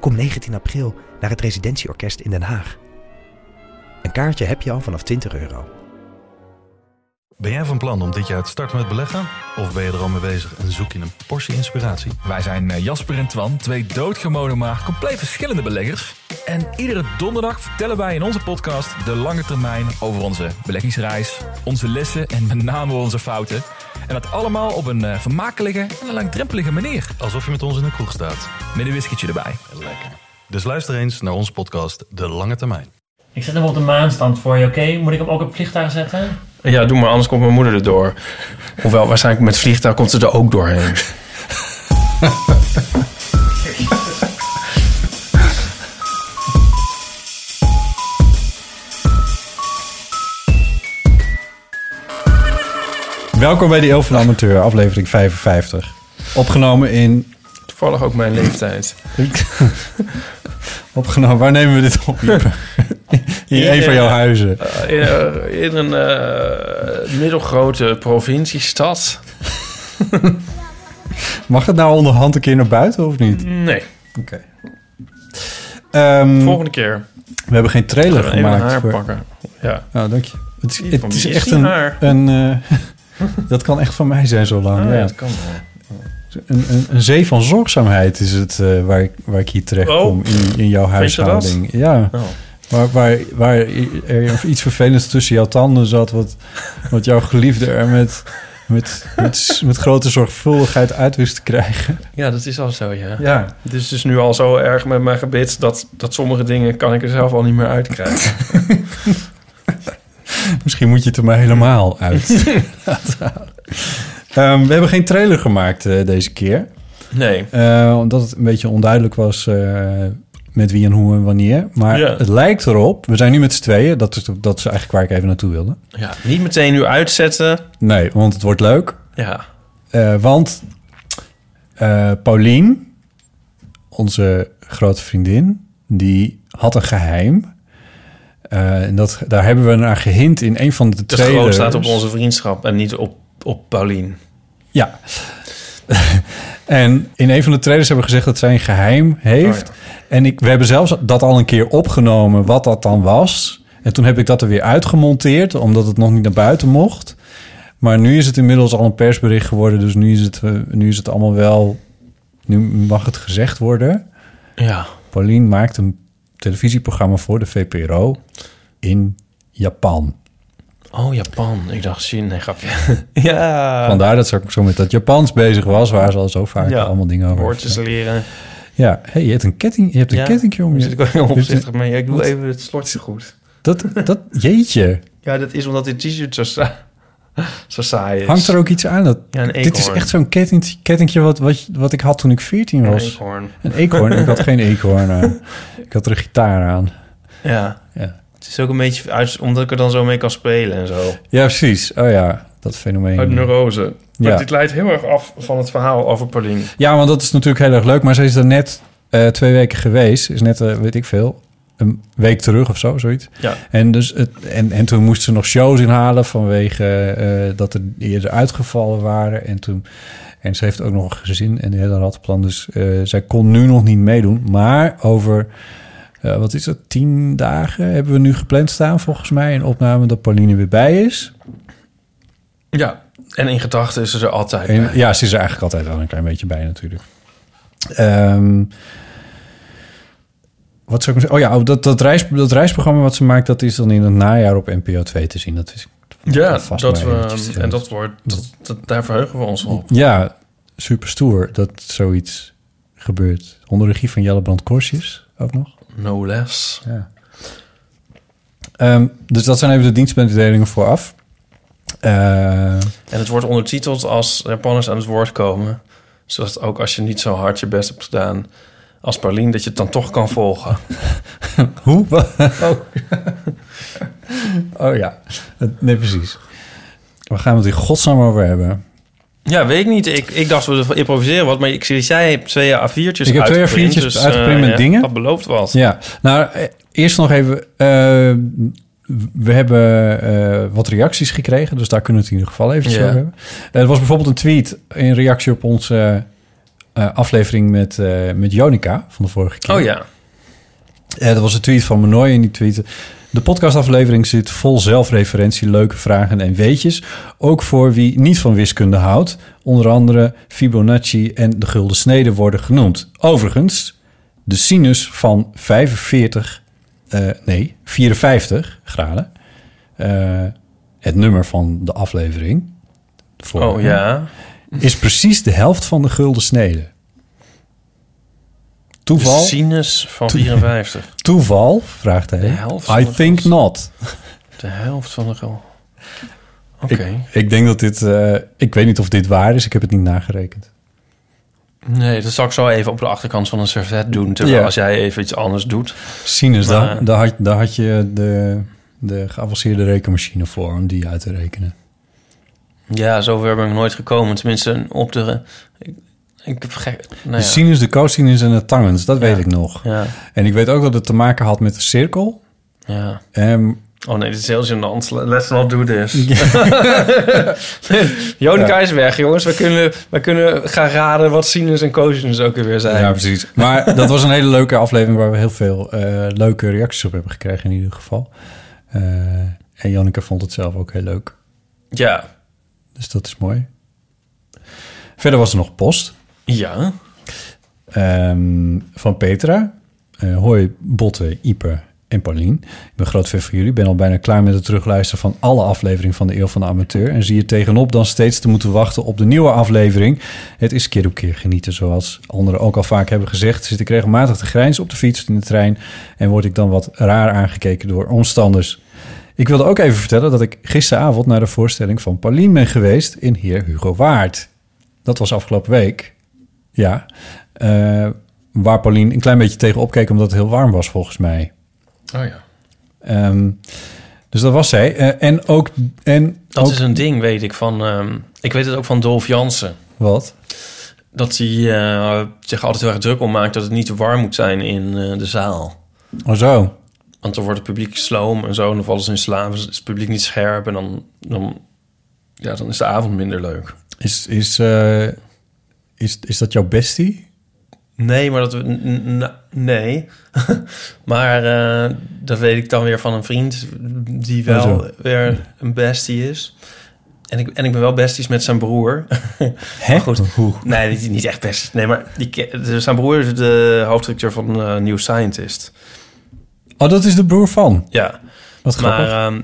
Kom 19 april naar het Residentieorkest in Den Haag. Een kaartje heb je al vanaf €20. Ben jij van plan om dit jaar te starten met beleggen? Of ben je er al mee bezig en zoek je een portie inspiratie? Wij zijn Jasper en Twan, twee doodgewonen maar compleet verschillende beleggers. En iedere donderdag vertellen wij in onze podcast De Lange Termijn over onze beleggingsreis, onze lessen en met name onze fouten. En dat allemaal op een vermakelijke en een langdrempelige manier. Alsof je met ons in de kroeg staat. Met een whiskietje erbij. Lekker. Dus luister eens naar onze podcast De Lange Termijn. Ik zet hem op de maanstand voor je, oké? Moet ik hem ook op het vliegtuig zetten? Ja, doe maar, anders komt mijn moeder erdoor. Hoewel, waarschijnlijk met vliegtuig komt ze er ook doorheen. Welkom bij de Elf van Amateur, aflevering 55. Opgenomen in... Toevallig ook mijn leeftijd. Opgenomen, waar nemen we dit op? Hier, een van jouw huizen. In een middelgrote provinciestad. Mag het nou onderhand een keer naar buiten of niet? Nee. Oké. Volgende keer. We hebben geen trailer gemaakt. Even haar voor... pakken. Ja. Oh, dank je. Het is echt dat kan echt van mij zijn zo lang. Oh, ja, dat kan wel. Een zee van zorgzaamheid is het waar ik hier terecht kom in jouw huishouding. Ja. Oh. Waar er iets vervelends tussen jouw tanden zat... wat jouw geliefde er met grote zorgvuldigheid uit wist te krijgen. Ja, dat is al zo, ja. Het is dus nu al zo erg met mijn gebit... dat sommige dingen kan ik er zelf al niet meer uitkrijgen. Misschien moet je het er maar helemaal uit laten halen. We hebben geen trailer gemaakt deze keer. Nee. Omdat het een beetje onduidelijk was... met wie en hoe en wanneer. Maar Het lijkt erop... We zijn nu met z'n tweeën. Dat is eigenlijk waar ik even naartoe wilde. Ja, niet meteen nu uitzetten. Nee, want het wordt leuk. Ja. Want Pauline, onze grote vriendin... die had een geheim. Daar hebben we naar gehint in een van de trailers. Het groot staat op onze vriendschap en niet op Pauline. Ja. En in een van de trailers hebben we gezegd dat zij een geheim heeft. Oh ja. En we hebben zelfs dat al een keer opgenomen, wat dat dan was. En toen heb ik dat er weer uitgemonteerd, omdat het nog niet naar buiten mocht. Maar nu is het inmiddels al een persbericht geworden. Dus nu is het allemaal wel... Nu mag het gezegd worden. Ja. Pauline maakt een televisieprogramma voor de VPRO in Japan. Oh, Japan. Ik dacht, nee, grapje. Ja. Vandaar dat ze ook zo met dat Japans bezig was... waar ze al zo vaak allemaal dingen over... Woordjes leren. Ja, hey, je hebt een ketting. Je hebt een kettingje om je... Daar zit ik wel heel opzichtig mee. Ik doe even het slotje goed. Dat jeetje. Ja, dat is omdat dit t-shirt zo saai is. Hangt er ook iets aan? Dit is echt zo'n kettingje wat ik had toen ik 14 was. Een eekhoorn. Een eekhoorn. Ik had geen eekhoorn aan. Ik had er een gitaar aan. Ja. Het is ook een beetje uit, omdat ik er dan zo mee kan spelen en zo. Ja, precies. Oh ja, dat fenomeen. Uit neurose. Maar dit leidt heel erg af van het verhaal over Pauline. Ja, want dat is natuurlijk heel erg leuk. Maar ze is er net 2 weken geweest. Is net, weet ik veel, een week terug of zo, zoiets. Ja. En, dus en toen moest ze nog shows inhalen vanwege dat er eerder uitgevallen waren. En ze heeft ook nog een gezin en een hele rattenplan. Dus zij kon nu nog niet meedoen. Maar over... 10 dagen hebben we nu gepland staan, volgens mij. Een opname dat Pauline weer bij is. Ja, en in gedachten is ze er altijd bij. Ja, ze is er eigenlijk altijd wel een klein beetje bij natuurlijk. Wat zou ik zeggen? Oh ja, dat reisprogramma wat ze maakt... dat is dan in het najaar op NPO 2 te zien. Dat is vast dat we, en dat wordt... daar verheugen we ons op. Ja, super stoer dat zoiets gebeurt. Onder regie van Jelle Brandt-Korsjes ook nog. No less. Ja. Dus dat zijn even de dienstmededelingen vooraf. En het wordt ondertiteld als Japanners aan het woord komen. Zodat ook als je niet zo hard je best hebt gedaan... als Pauline, dat je het dan toch kan volgen. Hoe? Oh ja, nee, precies. Waar gaan we het in godsnaam over hebben? Ja, weet ik niet. Ik dacht we improviseren wat, maar jij hebt 2 A4'tjes uitgeprint met dingen. Dat beloofd was. Ja, nou, eerst nog even... we hebben wat reacties gekregen, dus daar kunnen we het in ieder geval eventjes over hebben. Er was bijvoorbeeld een tweet in reactie op onze aflevering met Jonica van de vorige keer. Oh ja. Dat was een tweet van Manoy en die tweette... De podcastaflevering zit vol zelfreferentie, leuke vragen en weetjes. Ook voor wie niet van wiskunde houdt. Onder andere Fibonacci en de gulden snede worden genoemd. Overigens, de sinus van 54 graden. Het nummer van de aflevering. Is precies de helft van de gulden snede. Toeval? De sinus van 54. Toeval? Vraagt hij. I think not. De helft van de goal. Oké. Ik denk dat dit... ik weet niet of dit waar is. Ik heb het niet nagerekend. Nee, dat zal ik zo even op de achterkant van een servet doen. Terwijl als jij even iets anders doet. Sinus, maar... daar had je de geavanceerde rekenmachine voor om die uit te rekenen. Ja, zover ben ik nooit gekomen. Tenminste, op de... Ik heb de sinus, de cosinus en de tangens, dat weet ik nog. Ja. En ik weet ook dat het te maken had met de cirkel. Ja. Oh nee, dit is heel gênant. Let's not do this. Jonica is weg, jongens. We kunnen gaan raden wat sinus en cosinus ook weer zijn. Ja, precies. Maar dat was een hele leuke aflevering waar we heel veel leuke reacties op hebben gekregen in ieder geval. En Jonica vond het zelf ook heel leuk. Ja. Dus dat is mooi. Verder was er nog post. Ja. Van Petra. Hoi, Botte, Ipe en Pauline. Ik ben groot fan van jullie. Ben al bijna klaar met het terugluisteren van alle afleveringen van de Eeuw van de Amateur. En zie je tegenop dan steeds te moeten wachten op de nieuwe aflevering. Het is keer op keer genieten. Zoals anderen ook al vaak hebben gezegd, zit ik regelmatig te grijnzen op de fiets in de trein. En word ik dan wat raar aangekeken door omstanders. Ik wilde ook even vertellen dat ik gisteravond naar de voorstelling van Pauline ben geweest in Heerhugowaard. Dat was afgelopen week. Ja, waar Pauline een klein beetje tegenop keek... omdat het heel warm was, volgens mij. Oh ja. Dus dat was zij. Dat is een ding, weet ik. Ik weet het ook van Dolf Jansen. Wat? Dat hij zich altijd heel erg druk om maakt... dat het niet te warm moet zijn in de zaal. Oh zo. Want dan wordt het publiek sloom en zo. En dan vallen ze in slaap. Dus is het publiek niet scherp. En dan is de avond minder leuk. Is dat jouw bestie? Nee, maar nee. Maar dat weet ik dan weer van een vriend... die wel weer een bestie is. En ik ben wel besties met zijn broer. Hè? Goed. Nee, die is niet echt besties. Nee, maar zijn broer is de hoofdredacteur van New Scientist. Oh, dat is de broer van? Ja. Wat grappig.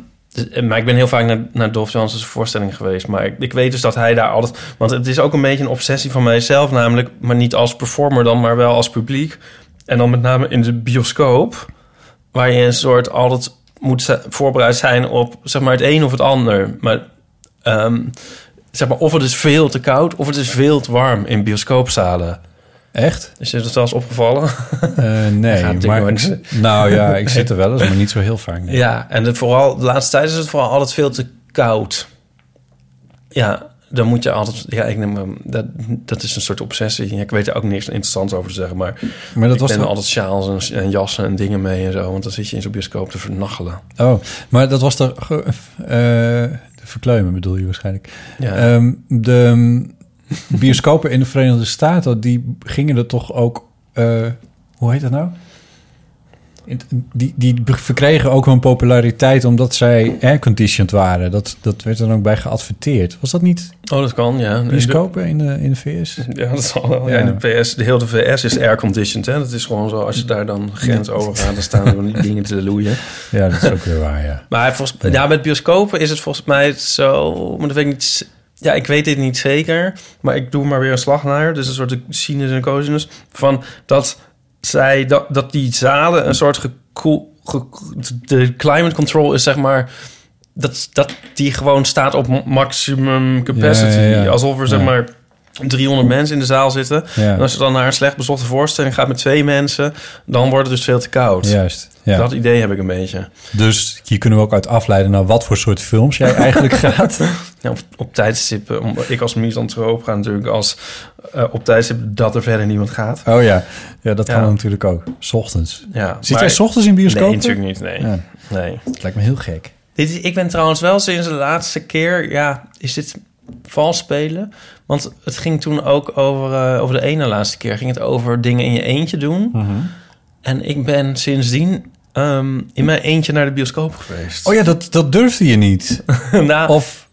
Maar ik ben heel vaak naar Dolf Jansen's voorstelling geweest. Maar ik weet dus dat hij daar altijd... Want het is ook een beetje een obsessie van mijzelf namelijk... maar niet als performer dan, maar wel als publiek. En dan met name in de bioscoop... waar je een soort altijd moet voorbereid zijn op zeg maar, het een of het ander. Maar zeg maar, of het is veel te koud of het is veel te warm in bioscoopzalen... Echt? Is je dat wel eens opgevallen? Nee, maar... ik zit er wel eens, maar niet zo heel vaak. Nee. Ja, en de laatste tijd is het vooral altijd veel te koud. Ja, dan moet je altijd... Ja, ik neem, dat is een soort obsessie. Ik weet er ook niks interessants over te zeggen, maar dat ik was ben altijd sjaals en jassen en dingen mee en zo, want dan zit je in zo'n bioscoop te vernachelen. Oh, maar dat was toch... verkleumen bedoel je waarschijnlijk. Ja. Bioscopen in de Verenigde Staten, die gingen er toch ook... hoe heet dat nou? Die verkregen ook hun populariteit omdat zij airconditioned waren. Dat werd dan ook bij geadverteerd. Was dat niet? Oh, dat kan, ja. Bioscopen in de VS? Ja, dat zal wel. Ja. In de VS, de hele VS is airconditioned. Dat is gewoon zo, als je daar dan grens over gaat... dan staan er die dingen te loeien. Ja, dat is ook weer waar, ja. Maar met bioscopen is het volgens mij zo... Maar dat weet ik niet... Ja, ik weet dit niet zeker, maar ik doe maar weer een slag naar. Dus een soort sinus en cosinus. Van dat die zalen een soort de climate control is, zeg maar... Dat die gewoon staat op maximum capacity. Ja. Alsof er, zeg maar... 300 mensen in de zaal zitten. Ja. En als je dan naar een slecht bezochte voorstelling gaat met 2 mensen... dan wordt het dus veel te koud. Juist. Ja. Dat idee heb ik een beetje. Dus hier kunnen we ook uit afleiden... naar wat voor soort films jij eigenlijk gaat. Ja, op tijdstippen. Ik als misantroop ga natuurlijk als... op tijdstippen dat er verder niemand gaat. Oh ja, ja dat kan dan natuurlijk ook. 's Ochtends. Ja, zit jij 's ochtends in bioscoop? Nee, natuurlijk niet. Nee. Ja. Nee. Het lijkt me heel gek. Ik ben trouwens wel sinds de laatste keer... ja, is dit... vals spelen. Want het ging toen ook over de ene laatste keer... ging het over dingen in je eentje doen. Mm-hmm. En ik ben sindsdien in mijn eentje naar de bioscoop geweest. Oh ja, dat durfde je niet. Nou, of,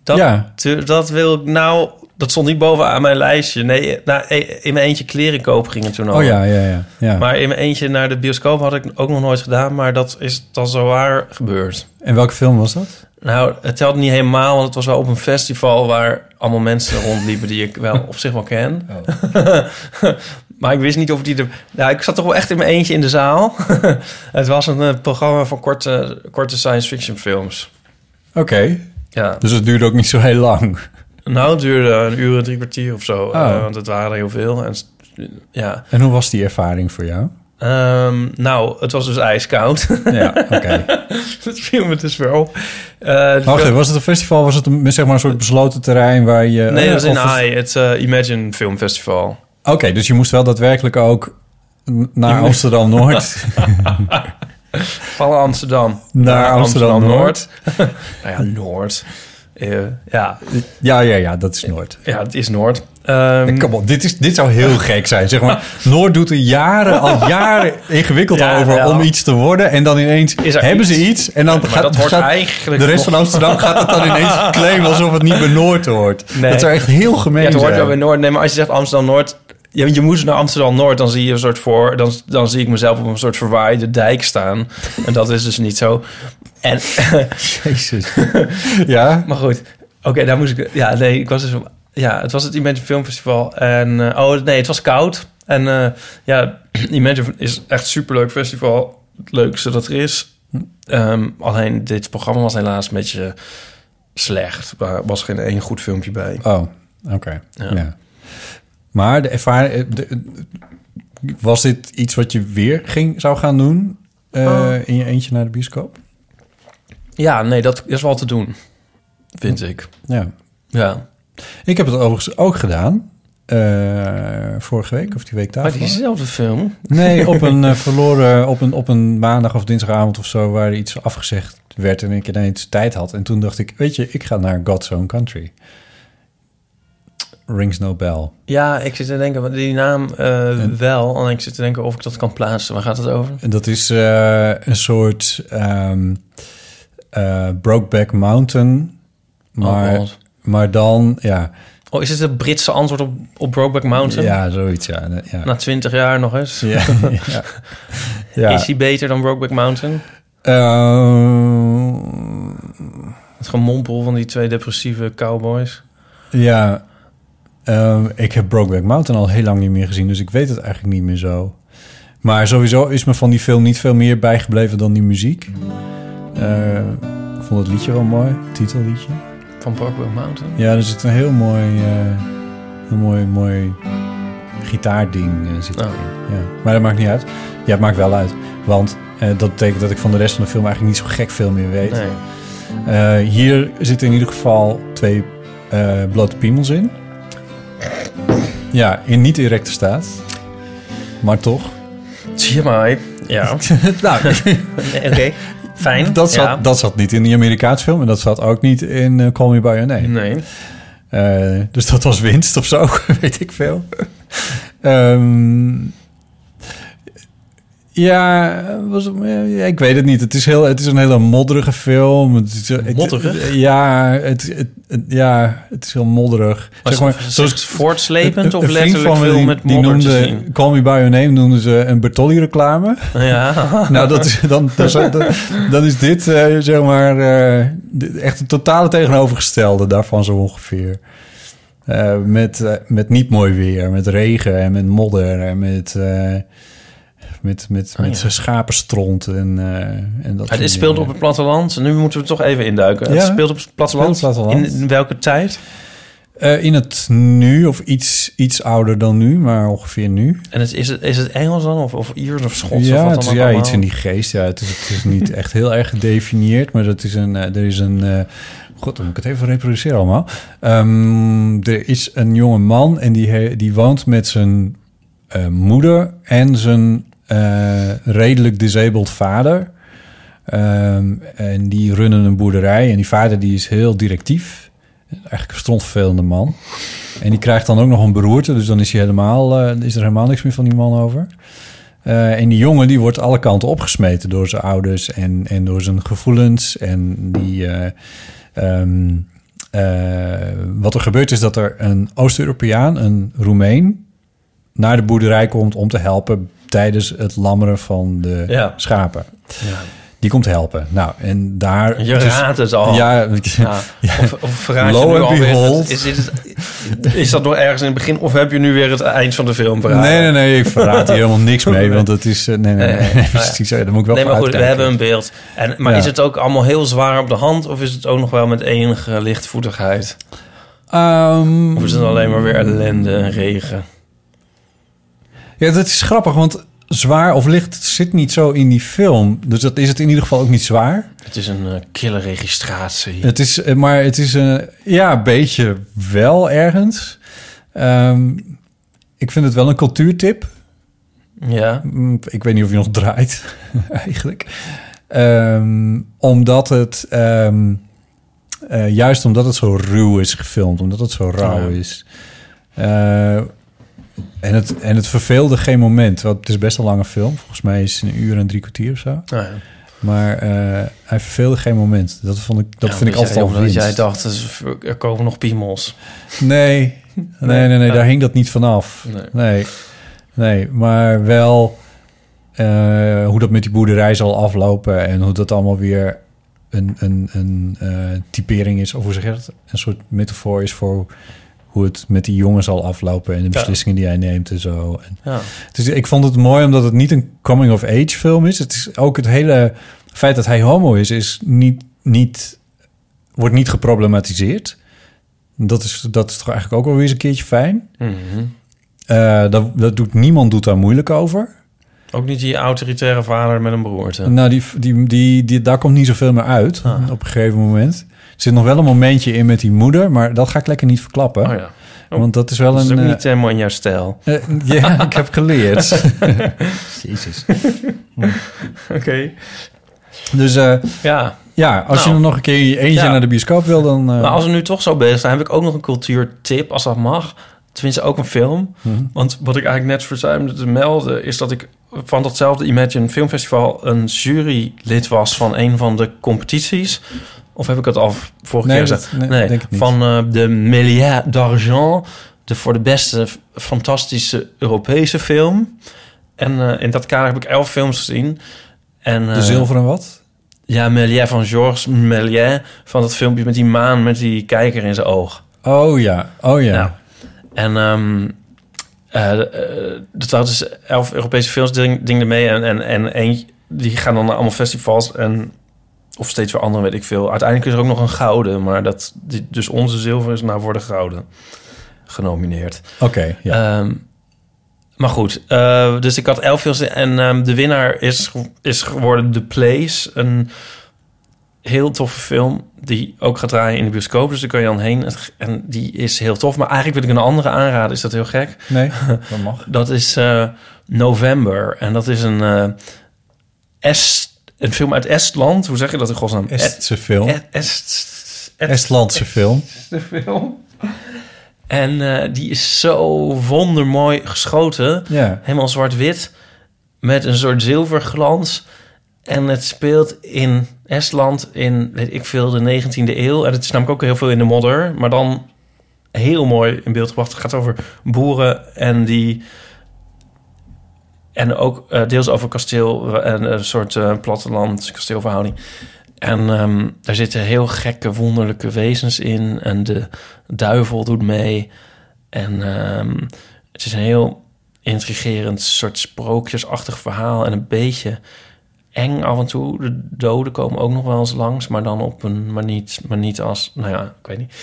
dat wil ik nou... Dat stond niet bovenaan mijn lijstje. Nee, in mijn eentje kleren kopen ging het toen al. Oh ja. Maar in mijn eentje naar de bioscoop had ik ook nog nooit gedaan. Maar dat is dan zo waar gebeurd. En welke film was dat? Nou, het telt niet helemaal, want het was wel op een festival... waar allemaal mensen rondliepen die ik wel op zich wel ken. Oh. Maar ik wist niet of die er... Nou, ik zat toch wel echt in mijn eentje in de zaal. Het was een programma van korte science fiction films. Oké. Ja. Dus het duurde ook niet zo heel lang. Nou, het duurde een uur en 3 kwartier of zo. Oh. Want het waren er heel veel. En hoe was die ervaring voor jou? Nou, het was dus ijskoud. Ja, oké. Dat viel me dus weer op. Was het een festival? Was het een soort besloten terrein waar je... Nee, dat was in Haai. Het Imagine Film Festival. Oké, dus je moest wel daadwerkelijk ook naar Amsterdam Noord. Van Amsterdam naar Amsterdam Noord. Nou ja, Noord. Ja, dat is Noord. Ja, het is Noord. Kom op, dit zou heel gek zijn. Zeg maar, Noord doet er al jaren ingewikkeld over om iets te worden. En dan ineens hebben ze iets. En dan de rest van Amsterdam gaat het dan ineens claimen alsof het niet bij Noord hoort. Nee. Dat zou echt heel gemeen zijn. Het hoort wel bij Noord. Nee, maar als je zegt Amsterdam Noord... Je moest naar Amsterdam Noord, dan zie je een soort dan zie ik mezelf op een soort verwaaide dijk staan. En dat is dus niet zo. En Jezus. Ja. Maar goed. Oké, daar moest ik. Ja, nee, ik was dus. Ja, het was het Imagine Film Festival. En het was koud. En Imagine is echt superleuk festival. Het leukste dat er is. Alleen dit programma was helaas een beetje slecht. Er was geen één goed filmpje bij. Oh, oké. Ja. Maar de ervaring, was dit iets wat je weer zou gaan doen in je eentje naar de bioscoop? Ja, nee, dat is wel te doen, vind ik. Ja. Ik heb het overigens ook gedaan vorige week of die week daarvoor. Maar diezelfde film? Nee, op een op een maandag of dinsdagavond of zo waar iets afgezegd werd en ik ineens tijd had. En toen dacht ik, weet je, ik ga naar God's Own Country. Rings No Bell. Ja, ik zit te denken, die naam wel. En ik zit te denken of ik dat kan plaatsen. Waar gaat het over? Dat is een soort Brokeback Mountain. Maar dan, ja. Oh, is het het Britse antwoord op Brokeback Mountain? Ja, zoiets, ja. Na 20 jaar nog eens. Ja, ja. Is hij beter dan Brokeback Mountain? Het gemompel van die 2 depressieve cowboys. Ja. Ik heb Brokeback Mountain al heel lang niet meer gezien, dus ik weet het eigenlijk niet meer zo. Maar sowieso is me van die film niet veel meer bijgebleven dan die muziek. Ik vond het liedje wel mooi, het titelliedje. Van Brokeback Mountain? Ja, er zit een heel mooi, mooi gitaarding zit erin. Ja. Maar dat maakt niet uit. Ja, het maakt wel uit. Want dat betekent dat ik van de rest van de film eigenlijk niet zo gek veel meer weet. Nee. Hier zitten in ieder geval 2 blote piemels in. Ja, in niet erecte staat. Maar toch. Zie maar. Ja. Nou. Oké, fijn. Dat zat niet in die Amerikaanse film. En dat zat ook niet in Call Me By Your Name. Nee. Dus dat was winst of zo. Weet ik veel. Ik weet het niet. Het is een hele modderige film. Modderig? Ja, het is heel modderig. Zeg maar, zoals voortslepend of letterlijk veel met modder te zien? Call Me By Your Name noemden ze een Bertolli-reclame. Ja. Nou, dat is, dan is dit, zeg maar, echt het totale tegenovergestelde daarvan zo ongeveer. Met niet mooi weer, met regen en met modder en met... Met schapenstront en dat. Dit speelt op het platteland. Nu moeten we toch even induiken. Ja, het speelt op het platteland. In welke tijd? In het nu, of iets ouder dan nu, maar ongeveer nu. En is het Engels dan, of Iers of Schots? Ja, of wat dan ja iets in die geest. Ja, het is niet echt heel erg gedefinieerd, maar dat is er is een... God, dan moet ik het even reproduceren allemaal. Er is een jonge man en die woont met zijn moeder en zijn redelijk disabled vader. En die runnen een boerderij en die vader die is heel directief. Eigenlijk een strontvervelende man. En die krijgt dan ook nog een beroerte. Dus dan is hij helemaal niks meer van die man over. En die jongen die wordt alle kanten opgesmeten door zijn ouders en door zijn gevoelens. En die, wat er gebeurt is dat er een Oost-Europeaan, een Roemeen, naar de boerderij komt om te helpen tijdens het lammeren van de schapen. Ja. Die komt helpen. Nou, en daar... Je raadt het al. Ja, of verraad je nu alweer... Is dat nog ergens in het begin? Of heb je nu weer het eind van de film verraden? Nee, ik verraad hier helemaal niks mee. Want dat is... Nee, daar moet ik wel maar goed, uitkijken. We hebben een beeld. Maar is het ook allemaal heel zwaar op de hand? Of is het ook nog wel met enige lichtvoetigheid? Of is het alleen maar weer ellende en regen? Ja, dat is grappig, want... Zwaar of licht zit niet zo in die film. Dus dat is het in ieder geval ook niet zwaar. Het is een kille registratie. Het is een... Ja, een beetje wel ergens. Ik vind het wel een cultuurtip. Ja. Ik weet niet of je nog draait, eigenlijk. Omdat het... juist omdat het zo ruw is gefilmd. Omdat het zo rauw is. En het verveelde geen moment. Want het is best een lange film. Volgens mij is het 1 uur en 3 kwartier of zo. Oh ja. Maar hij verveelde geen moment. Dat vind ik altijd al winst. Jij dacht, er komen nog piemels. Nee, daar hing dat niet vanaf. Nee, maar wel hoe dat met die boerderij zal aflopen... en hoe dat allemaal weer een typering is... of hoe zeg je dat? Een soort metafoor is voor... hoe het met die jongen zal aflopen... en de beslissingen die hij neemt en zo. Dus ik vond het mooi omdat het niet een coming-of-age film is. Het is ook het hele feit dat hij homo is wordt niet geproblematiseerd. Dat is toch eigenlijk ook wel weer eens een keertje fijn. Mm-hmm. Dat niemand doet daar moeilijk over. Ook niet die autoritaire vader met een beroerte. Nou, die, daar komt niet zoveel meer uit op een gegeven moment... Er zit nog wel een momentje in met die moeder, maar dat ga ik lekker niet verklappen. Oh ja. Want dat is wel dat is ook niet helemaal in jouw stijl. Ja, ik heb geleerd. Jezus. Oké. Dus als je nog een keer eentje naar de bioscoop wil, dan... Maar als we nu toch zo bezig zijn, heb ik ook nog een cultuurtip, als dat mag. Tenminste, ook een film. Mm-hmm. Want wat ik eigenlijk net verzuimde te melden... is dat ik van datzelfde Imagine Film Festival... een jurylid was van een van de competities... Of heb ik het al vorige keer gezegd? Nee, van de Milliard d'Argent. Voor de beste fantastische Europese film. En in dat kader heb ik 11 films gezien. En, de zilveren wat? Ja, Milliard van Georges Méliès. Van dat filmpje met die maan met die kijker in zijn oog. Oh ja. Nou, en dat was dus 11 Europese films dingen ermee. En eentje, die gaan dan naar allemaal festivals en... Of steeds weer andere, weet ik veel. Uiteindelijk is er ook nog een gouden. Maar dus onze zilver is voor de gouden genomineerd. Oké. Maar goed. Dus ik had 11 films. En de winnaar is geworden The Place. Een heel toffe film. Die ook gaat draaien in de bioscoop. Dus daar kun je dan heen. En die is heel tof. Maar eigenlijk wil ik een andere aanraden. Is dat heel gek? Nee, dat mag. Dat is November. En dat is een Een film uit Estland. Hoe zeg je dat in godsnaam? Estse film. Estlandse film. En die is zo wondermooi geschoten. Ja. Helemaal zwart-wit. Met een soort zilverglans. En het speelt in Estland in, weet ik veel, de 19e eeuw. En het is namelijk ook heel veel in de modder. Maar dan heel mooi in beeld gebracht. Het gaat over boeren en die... En ook deels over kasteel en een soort platteland kasteelverhouding. En daar zitten heel gekke, wonderlijke wezens in. En de duivel doet mee. En het is een heel intrigerend soort sprookjesachtig verhaal. En een beetje eng af en toe. De doden komen ook nog wel eens langs. Maar dan op een manier niet als... Nou ja, ik weet niet.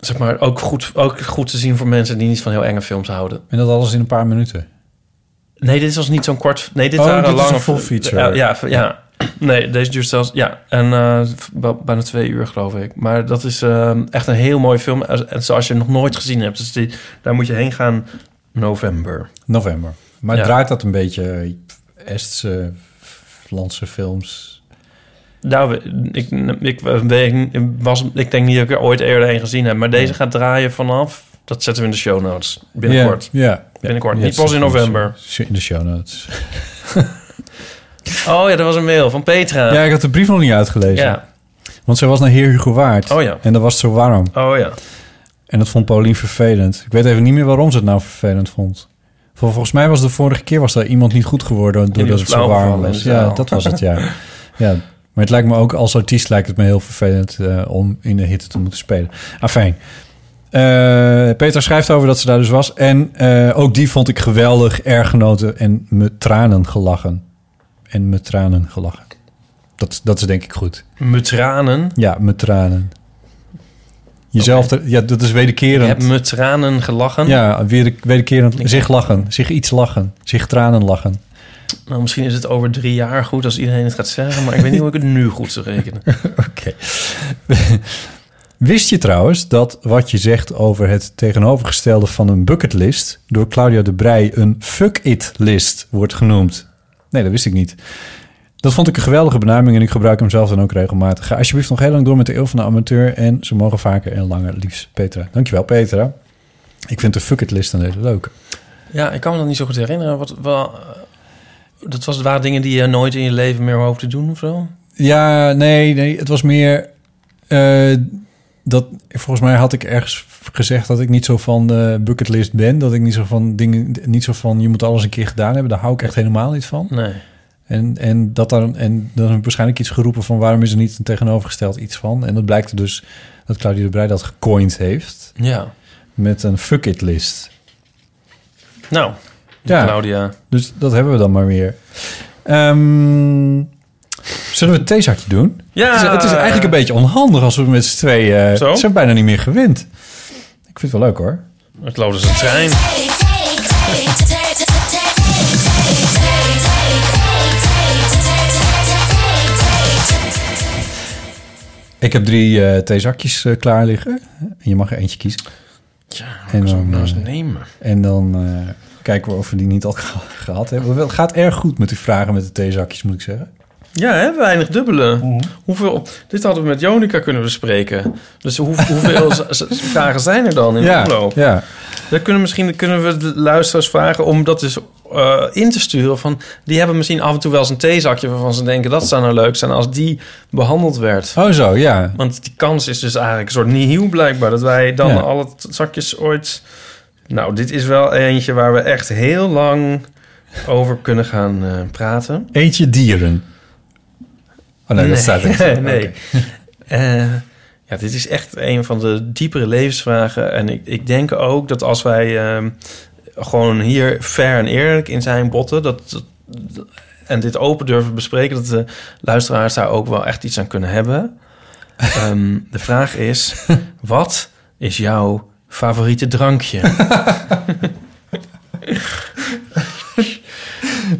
Zeg maar, ook goed te zien voor mensen die niet van heel enge films houden. En dat alles in een paar minuten? Nee, dit was niet zo'n kort... Nee, dit waren dit is een full feature. Ja. Nee, deze duurt zelfs... Ja, en bijna 2 uur, geloof ik. Maar dat is echt een heel mooi film. En zoals je nog nooit gezien hebt. Dus daar moet je heen gaan. November. Maar ja. Draait dat een beetje Estse, Landse films... Nou, ik denk niet dat ik er ooit eerder een gezien heb. Maar deze gaat draaien vanaf... Dat zetten we in de show notes. Binnenkort. Binnenkort. Niet pas in november. In de show notes. Oh ja, dat was een mail van Petra. Ja, ik had de brief nog niet uitgelezen. Ja. Want zij was naar Heerhugowaard. Oh ja. En dat was zo warm. Oh ja. En dat vond Pauline vervelend. Ik weet even niet meer waarom ze het nou vervelend vond. Volgens mij was de vorige keer daar iemand niet goed geworden... doordat het zo warm was. Ja, dat was het, ja. Ja. Maar het lijkt me ook, als artiest lijkt het me heel vervelend... om in de hitte te moeten spelen. Afijn. Petra schrijft over dat ze daar dus was. En ook die vond ik geweldig, erg genoten en me tranen gelachen. Dat is denk ik goed. Me tranen? Ja, me tranen. Jezelf, okay. Ja, dat is wederkerend. Je hebt me tranen gelachen? Ja, wederkerend. Zich lachen, zich iets lachen, zich tranen lachen. Nou, misschien is het over 3 jaar goed als iedereen het gaat zeggen... maar ik weet niet hoe ik het nu goed zou rekenen. Oké. Wist je trouwens dat wat je zegt over het tegenovergestelde van een bucketlist... door Claudia de Breij een fuck-it-list wordt genoemd? Nee, dat wist ik niet. Dat vond ik een geweldige benaming en ik gebruik hem zelf dan ook regelmatig. Ga alsjeblieft nog heel lang door met de eeuw van de amateur... en ze mogen vaker en langer, liefst Petra. Dankjewel, Petra. Ik vind de fuck-it-list een hele leuke. Ja, ik kan me dat niet zo goed herinneren. Dat waren dingen die je nooit in je leven meer hoeft te doen of zo? Ja, nee. Het was meer... dat volgens mij had ik ergens gezegd dat ik niet zo van de bucketlist ben. Dat ik niet zo van dingen... Niet zo van, je moet alles een keer gedaan hebben. Daar hou ik echt helemaal niet van. Nee. En dan heb ik waarschijnlijk iets geroepen van... waarom is er niet een tegenovergesteld iets van? En dat blijkt dus dat Claudia de Breij dat gecoind heeft. Ja. Met een fuck it list. Nou... Ja, Claudia. Dus dat hebben we dan maar weer. Zullen we het theezakje doen? Ja. Het is eigenlijk een beetje onhandig als we met z'n tweeën... Zo? Zijn bijna niet meer gewend. Ik vind het wel leuk, hoor. Het loopt als een trein. Ik heb 3 theezakjes klaar liggen. Je mag er eentje kiezen. Ja, ik zou hem nou eens nemen. En dan... kijken we of we die niet al gehad hebben. Het gaat erg goed met die vragen met de theezakjes, moet ik zeggen. Ja, hè? Weinig dubbele. Mm-hmm. Hoeveel, dit hadden we met Jonica kunnen bespreken. Dus hoeveel vragen zijn er dan in de omloop? Ja. Dan kunnen we de luisteraars vragen om dat dus in te sturen. Van, die hebben misschien af en toe wel eens een theezakje waarvan ze denken... dat zou nou leuk zijn als die behandeld werd. Oh zo, ja. Want die kans is dus eigenlijk een soort nihil blijkbaar... dat wij dan alle zakjes ooit... Nou, dit is wel eentje waar we echt heel lang over kunnen gaan praten. Eentje dieren. Oh nee, dat staat er niet. Nee. Okay. Ja, dit is echt een van de diepere levensvragen. En ik denk ook dat als wij gewoon hier fair en eerlijk in zijn botten... en dit open durven bespreken... dat de luisteraars daar ook wel echt iets aan kunnen hebben. De vraag is, wat is jouw... favoriete drankje?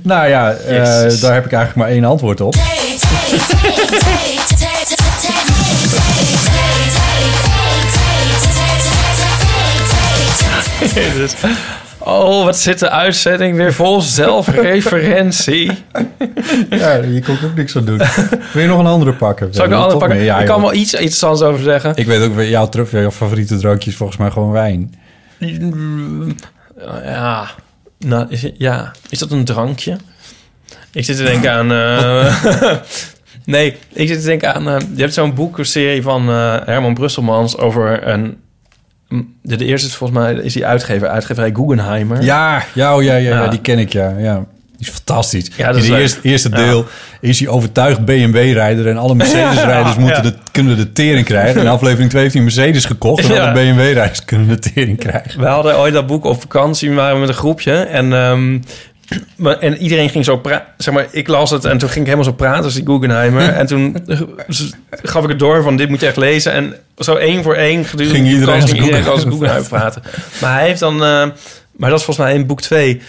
Nou ja, daar heb ik eigenlijk maar 1 antwoord op. Jezus. Oh, wat zit de uitzending weer vol zelfreferentie. Ja, je kon ook niks aan doen. Wil je nog een andere pakken? Zal ik een andere pakken? Ja, ik kan wel iets interessants over zeggen. Ik weet ook, jouw favoriete drankje is volgens mij gewoon wijn. Ja. Nou, is dat een drankje? Ik zit te denken aan... je hebt zo'n boekenserie van Herman Brusselmans over een... De eerste is volgens mij is die uitgeverij Guggenheimer. Ja, die ken ik, ja. Die is fantastisch. Ja, in het eerste deel is hij overtuigd BMW-rijder... en alle Mercedes-rijders kunnen de tering krijgen. In aflevering 2 heeft hij een Mercedes gekocht... en alle BMW-rijders kunnen de tering krijgen. We hadden ooit dat boek op vakantie, waren we met een groepje... en En iedereen ging zo praten. Zeg maar, ik las het en toen ging ik helemaal zo praten als die Guggenheimer. En toen gaf ik het door van dit moet je echt lezen. En zo één voor één gedurende ging iedereen als Guggenheimer praten. Maar hij heeft dan... maar dat is volgens mij in boek 2.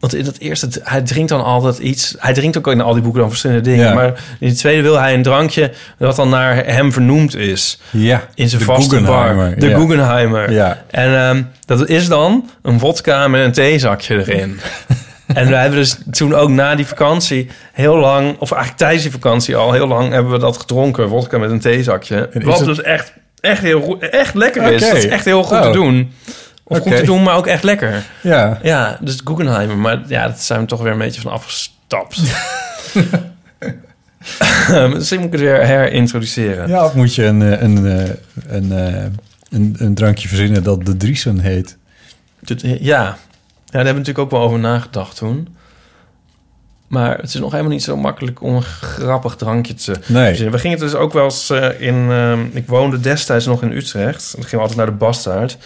Want in dat eerste... Hij drinkt dan altijd iets. Hij drinkt ook in al die boeken dan verschillende dingen. Ja. Maar in het tweede wil hij een drankje dat dan naar hem vernoemd is. Ja, in zijn vaste bar. De Guggenheimer. Ja. En dat is dan een vodka met een theezakje erin. En we hebben dus toen ook na die vakantie heel lang... Of eigenlijk tijdens die vakantie al heel lang hebben we dat gedronken. Vodka met een theezakje. Wat dus echt lekker is. Okay. Dat is echt heel goed te doen. Of goed te doen, maar ook echt lekker. Ja. Ja, dus Guggenheimer. Maar ja, dat zijn we toch weer een beetje van afgestapt. Misschien moet ik het weer herintroduceren. Ja, of moet je een drankje verzinnen dat de Driesen heet? Ja, daar hebben we natuurlijk ook wel over nagedacht toen. Maar het is nog helemaal niet zo makkelijk om een grappig drankje te verzinnen. We gingen het dus ook wel eens ik woonde destijds nog in Utrecht. Dan gingen we altijd naar de Bastaard.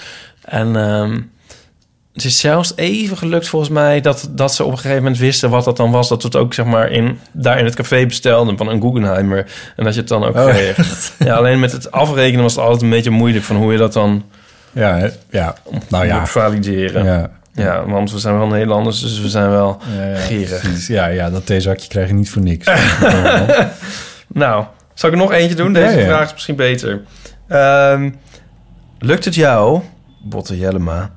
En het is zelfs even gelukt volgens mij dat ze op een gegeven moment wisten wat dat dan was. Dat we het ook zeg maar daar in het café bestelden van een Guggenheimer. En dat je het dan ook kreeg. Ja, alleen met het afrekenen was het altijd een beetje moeilijk van hoe je dat dan moet valideren. Ja. Ja, want we zijn wel Nederlanders, dus we zijn wel gierig. Ja, dat theezakje krijg je niet voor niks. Nou, zal ik er nog eentje doen? Deze vraag is misschien beter. Lukt het jou... Botte Jellema,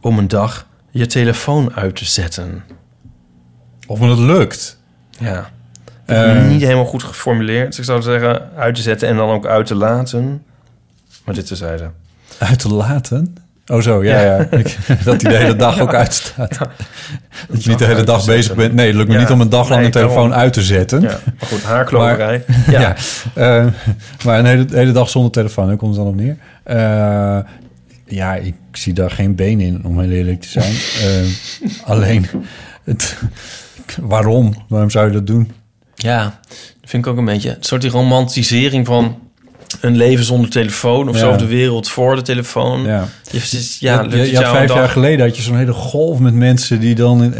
om een dag je telefoon uit te zetten. Of me dat lukt. Ja. Ik heb het niet helemaal goed geformuleerd. Dus ik zou zeggen uit te zetten en dan ook uit te laten. Maar dit terzijde. Uit te laten? Oh zo, ja. Dat die de hele dag ook uitstaat. Ja. Dat je niet de hele dag bezig bent. Nee, het lukt me niet om een dag lang de telefoon uit te zetten. Ja. Maar goed, haarkloverij. Ja. Maar een hele dag zonder telefoon, daar komt het dan op neer. Ja, ik zie daar geen been in, om heel eerlijk te zijn. Alleen, waarom? Waarom zou je dat doen? Ja, dat vind ik ook een beetje. Een soort die romantisering van een leven zonder telefoon... of zo, de wereld voor de telefoon. Ja, je had 5 jaar geleden had je zo'n hele golf met mensen... die dan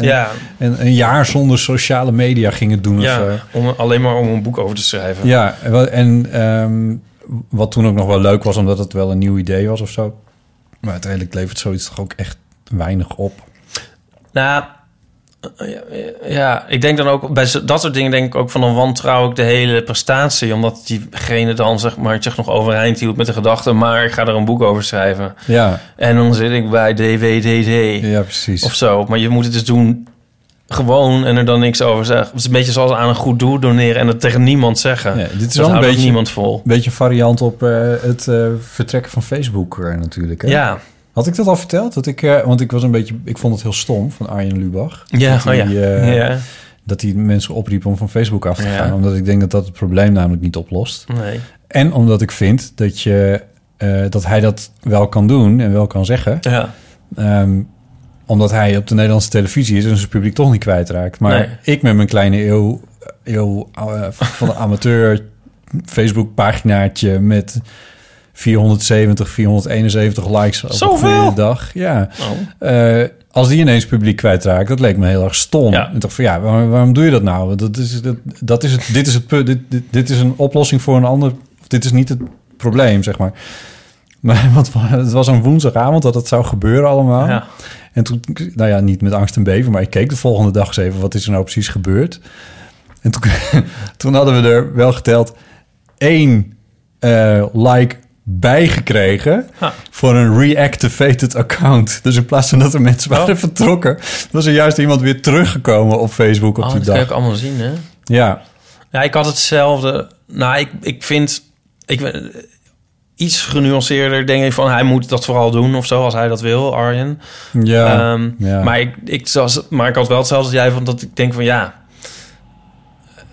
een jaar zonder sociale media gingen doen. Ja, of, alleen maar om een boek over te schrijven. Ja, wat toen ook nog wel leuk was... omdat het wel een nieuw idee was of zo... Maar uiteindelijk levert zoiets toch ook echt weinig op? Nou, ja, ik denk dan ook... bij dat soort dingen denk ik ook van... dan wantrouw ik de hele prestatie... omdat diegene dan zeg maar het zich nog overeind hield... met de gedachte, maar ik ga er een boek over schrijven. Ja. En dan zit ik bij DWDD. Ja, precies. Of zo. Maar je moet het dus doen gewoon en er dan niks over zeggen. Het is een beetje zoals aan een goed doel doneren... en het tegen niemand zeggen. Ja, dit is wel een beetje niemand vol. Een beetje variant op het vertrekken van Facebook natuurlijk. Hè? Ja. Had ik dat al verteld? Dat ik, want ik was een beetje... Ik vond het heel stom van Arjen Lubach. Ja, dat hij mensen opriep om van Facebook af te gaan. Ja. Omdat ik denk dat het probleem namelijk niet oplost. Nee. En omdat ik vind dat je... dat hij dat wel kan doen en wel kan zeggen. Ja. Omdat hij op de Nederlandse televisie is... en zijn publiek toch niet kwijtraakt. Maar ik met mijn kleine eeuw van de amateur... Facebook-paginaatje met 470, 471 likes op een goede dag. Ja. Oh. Als die ineens publiek kwijtraakt, dat leek me heel erg stom. Ja. En toch van waarom doe je dat nou? Dit is een oplossing voor een ander... Dit is niet het probleem, zeg maar. Maar het was een woensdagavond dat het zou gebeuren allemaal... Ja. En toen, niet met angst en beven... maar ik keek de volgende dag eens even... wat is er nou precies gebeurd? En toen hadden we er wel geteld... 1 like bij gekregen... voor een reactivated account. Dus in plaats van dat er mensen waren vertrokken... was er juist iemand weer teruggekomen op Facebook op die dag. Dat kan ik allemaal zien, hè? Ja. Ja, ik had hetzelfde... Nou, ik vind... iets genuanceerder denk ik van... hij moet dat vooral doen of zo, als hij dat wil, Arjen. Ja, Maar, ik had wel hetzelfde als jij... van dat ik denk van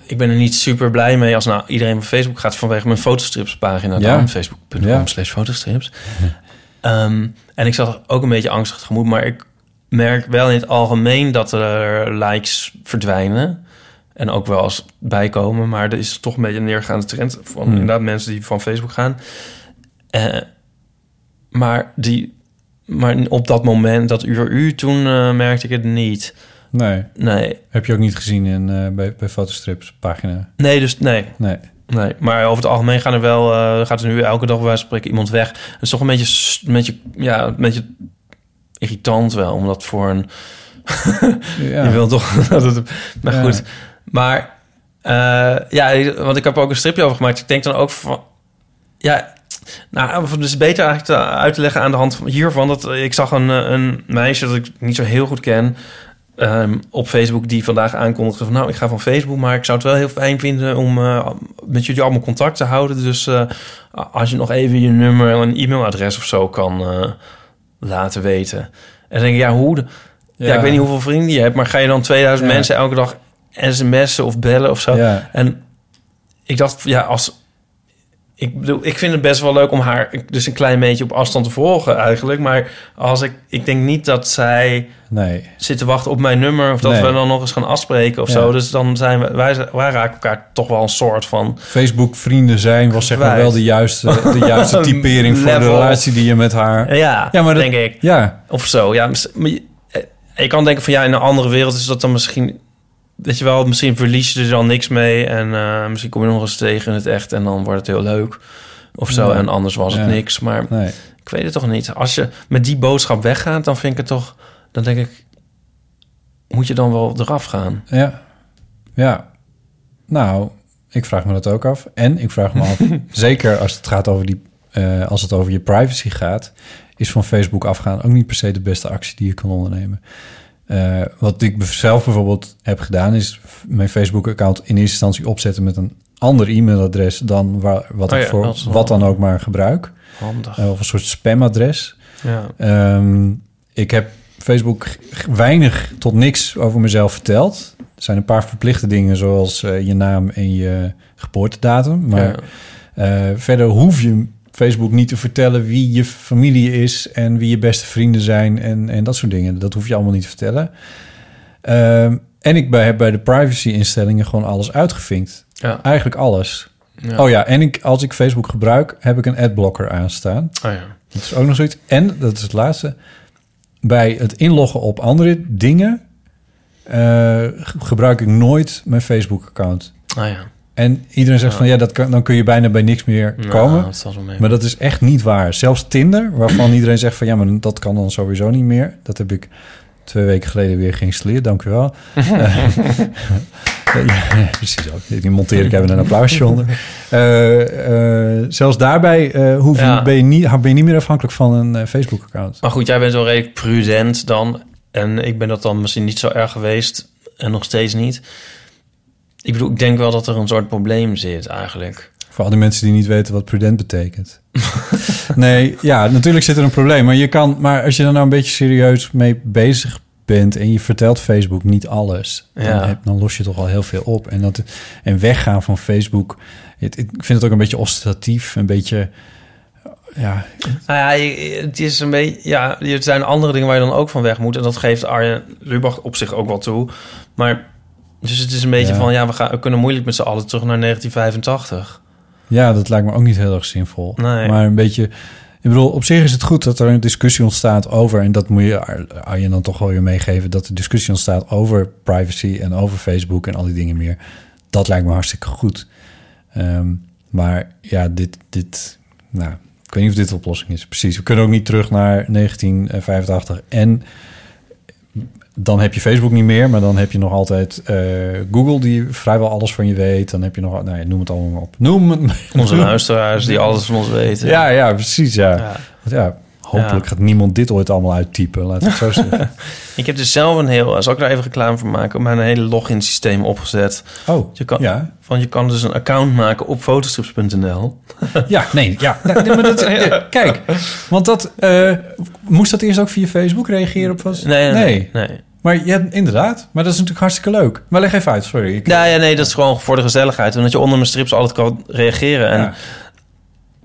ik ben er niet super blij mee... als nou iedereen op Facebook gaat vanwege mijn fotostripspagina. Ja. Facebook.com/fotostrips. En ik zat ook een beetje angstig tegemoet... maar ik merk wel in het algemeen dat er likes verdwijnen... en ook wel als bijkomen... maar er is toch een beetje een neergaande trend... van inderdaad mensen die van Facebook gaan... maar op dat moment, dat uur, toen merkte ik het niet. Nee. Heb je ook niet gezien bij fotostrips pagina? Nee. Maar over het algemeen gaan er wel... gaat er nu elke dag bij wijze van spreken iemand weg. Het is toch een beetje irritant wel. Omdat voor een... Je wilt toch... maar goed. Maar... want ik heb ook een stripje over gemaakt. Ik denk dan ook van... Ja... Nou, het is beter eigenlijk uit te leggen aan de hand hiervan. Dat ik zag een meisje dat ik niet zo heel goed ken... op Facebook die vandaag aankondigde van... nou, ik ga van Facebook, maar ik zou het wel heel fijn vinden... om met jullie allemaal contact te houden. Dus als je nog even je nummer en e-mailadres of zo kan laten weten. En dan denk ik, ik weet niet hoeveel vrienden je hebt... maar ga je dan 2000 mensen elke dag sms'en of bellen of zo? Ja. En ik dacht, ik vind het best wel leuk om haar dus een klein beetje op afstand te volgen eigenlijk. Maar als ik denk niet dat zij zit te wachten op mijn nummer... of dat we dan nog eens gaan afspreken of zo. Dus dan zijn wij raken elkaar toch wel een soort van... Facebook-vrienden zijn was zeg maar wel de juiste typering voor de relatie die je met haar... Ja, maar dat, denk ik. Ja. Of zo, ja. Ik kan denken van in een andere wereld is dat dan misschien... Weet je wel, misschien verlies je er dan niks mee... en misschien kom je nog eens tegen in het echt... en dan wordt het heel leuk of zo. Nee. En anders was het niks. Maar ik weet het toch niet. Als je met die boodschap weggaat, dan vind ik het toch... dan denk ik, moet je dan wel eraf gaan? Ja. Nou, ik vraag me dat ook af. En ik vraag me af, zeker als het gaat over als het over je privacy gaat... is van Facebook afgaan ook niet per se de beste actie die je kan ondernemen. Wat ik zelf bijvoorbeeld heb gedaan... is mijn Facebook-account in eerste instantie opzetten... met een ander e-mailadres dan wat dan ook maar gebruik. Handig. Of een soort spamadres. Ja. Ik heb Facebook weinig tot niks over mezelf verteld. Er zijn een paar verplichte dingen... zoals je naam en je geboortedatum. Maar verder hoef je Facebook niet te vertellen wie je familie is... en wie je beste vrienden zijn en dat soort dingen. Dat hoef je allemaal niet te vertellen. En ik heb bij de privacy-instellingen gewoon alles uitgevinkt. Ja. Eigenlijk alles. Ja. Oh ja, en als ik Facebook gebruik, heb ik een adblocker aanstaan. Oh ja. Dat is ook nog zoiets. En, dat is het laatste... bij het inloggen op andere dingen... gebruik ik nooit mijn Facebook-account. Oh ja. En iedereen zegt dan kun je bijna bij niks meer komen. Dat maar dat is echt niet waar. Zelfs Tinder, waarvan iedereen zegt van... ja, maar dat kan dan sowieso niet meer. Dat heb ik 2 weken geleden weer geïnstalleerd. Dank u wel. Precies ook. Die monteer ik even een applausje onder. Zelfs daarbij ben je niet meer afhankelijk van een Facebook-account. Maar goed, jij bent zo redelijk prudent dan. En ik ben dat dan misschien niet zo erg geweest. En nog steeds niet. Ik bedoel, ik denk wel dat er een soort probleem zit eigenlijk. Voor al die mensen die niet weten wat prudent betekent. Nee, ja, natuurlijk zit er een probleem. Maar als je er nou een beetje serieus mee bezig bent... en je vertelt Facebook niet alles... Dan los je toch al heel veel op. En weggaan van Facebook... Ik vind het ook een beetje ostentatief, een beetje... Ja. Nou ja, het is een beetje... Ja, er zijn andere dingen waar je dan ook van weg moet. En dat geeft Arjen Lubach op zich ook wel toe. Maar... Dus het is een beetje we kunnen moeilijk met z'n allen terug naar 1985. Ja, dat lijkt me ook niet heel erg zinvol. Nee. Maar een beetje... Ik bedoel, op zich is het goed dat er een discussie ontstaat over... en dat moet je Arjen dan toch wel weer meegeven... dat de discussie ontstaat over privacy en over Facebook en al die dingen meer. Dat lijkt me hartstikke goed. Maar ja, dit... Nou, ik weet niet of dit de oplossing is. Precies, we kunnen ook niet terug naar 1985 en... Dan heb je Facebook niet meer, maar dan heb je nog altijd Google... die vrijwel alles van je weet. Dan heb je nog... noem het allemaal op. Onze luisteraars die alles van ons weten. Ja, precies, ja. Ja, hopelijk gaat niemand dit ooit allemaal uittypen. Laat ik het zo zeggen. Ik heb dus zelf zal ik daar even reclame voor maken... mijn hele login systeem opgezet. Oh, je kan dus een account maken op fotostrips.nl. Maar dat... Kijk, want dat... moest dat eerst ook via Facebook reageren op wat? Nee. Maar ja, inderdaad. Maar dat is natuurlijk hartstikke leuk. Maar leg even uit, sorry. Dat is gewoon voor de gezelligheid. Omdat je onder mijn strips altijd kan reageren.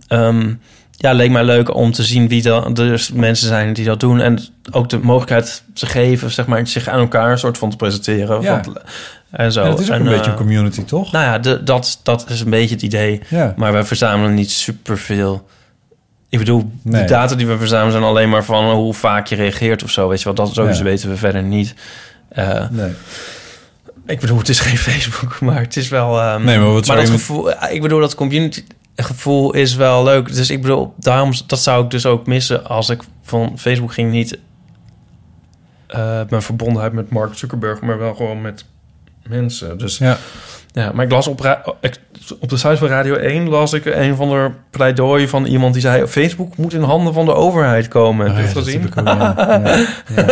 En leek mij leuk om te zien wie de mensen zijn die dat doen. En ook de mogelijkheid te geven, zeg maar, zich aan elkaar een soort van te presenteren. Ja. En zo. Ja, dat is ook een beetje een community, toch? Nou ja, dat is een beetje het idee. Ja. Maar wij verzamelen niet superveel... Ik bedoel, de data die we verzamelen zijn alleen maar van hoe vaak je reageert of zo. Weet je wel, dat weten we verder niet. Nee. Ik bedoel, het is geen Facebook, maar het is wel... nee, maar wat maar dat gevoel, ik bedoel, dat community gevoel is wel leuk. Dus ik bedoel, daarom, dat zou ik dus ook missen als ik van Facebook ging niet... mijn verbondenheid met Mark Zuckerberg, maar wel gewoon met mensen. Dus ja. Ja, maar ik las op de site van Radio 1 las ik een van de pleidooi van iemand die zei... Facebook moet in handen van de overheid komen. Oh, ja, dat heb ik ook,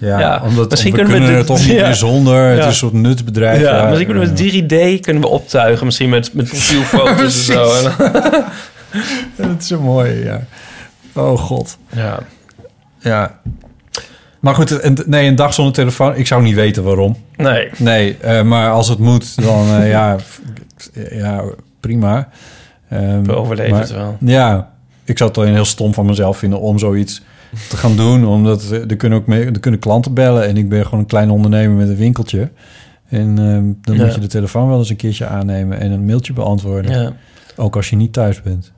ja, omdat misschien kunnen we het toch niet meer zonder. Ja. Het is een soort nutbedrijf. Ja, misschien kunnen we DigiD kunnen we optuigen. Misschien met profielfoto's en zo. Dat is zo mooi, ja. Oh god. Ja. Ja. Maar goed, een dag zonder telefoon. Ik zou niet weten waarom. Nee, maar als het moet, dan ja, prima. We overleven het wel. Ja, ik zou het alleen heel stom van mezelf vinden om zoiets te gaan doen. Omdat er kunnen klanten bellen. En ik ben gewoon een klein ondernemer met een winkeltje. En dan moet je de telefoon wel eens een keertje aannemen en een mailtje beantwoorden. Ja. Ook als je niet thuis bent.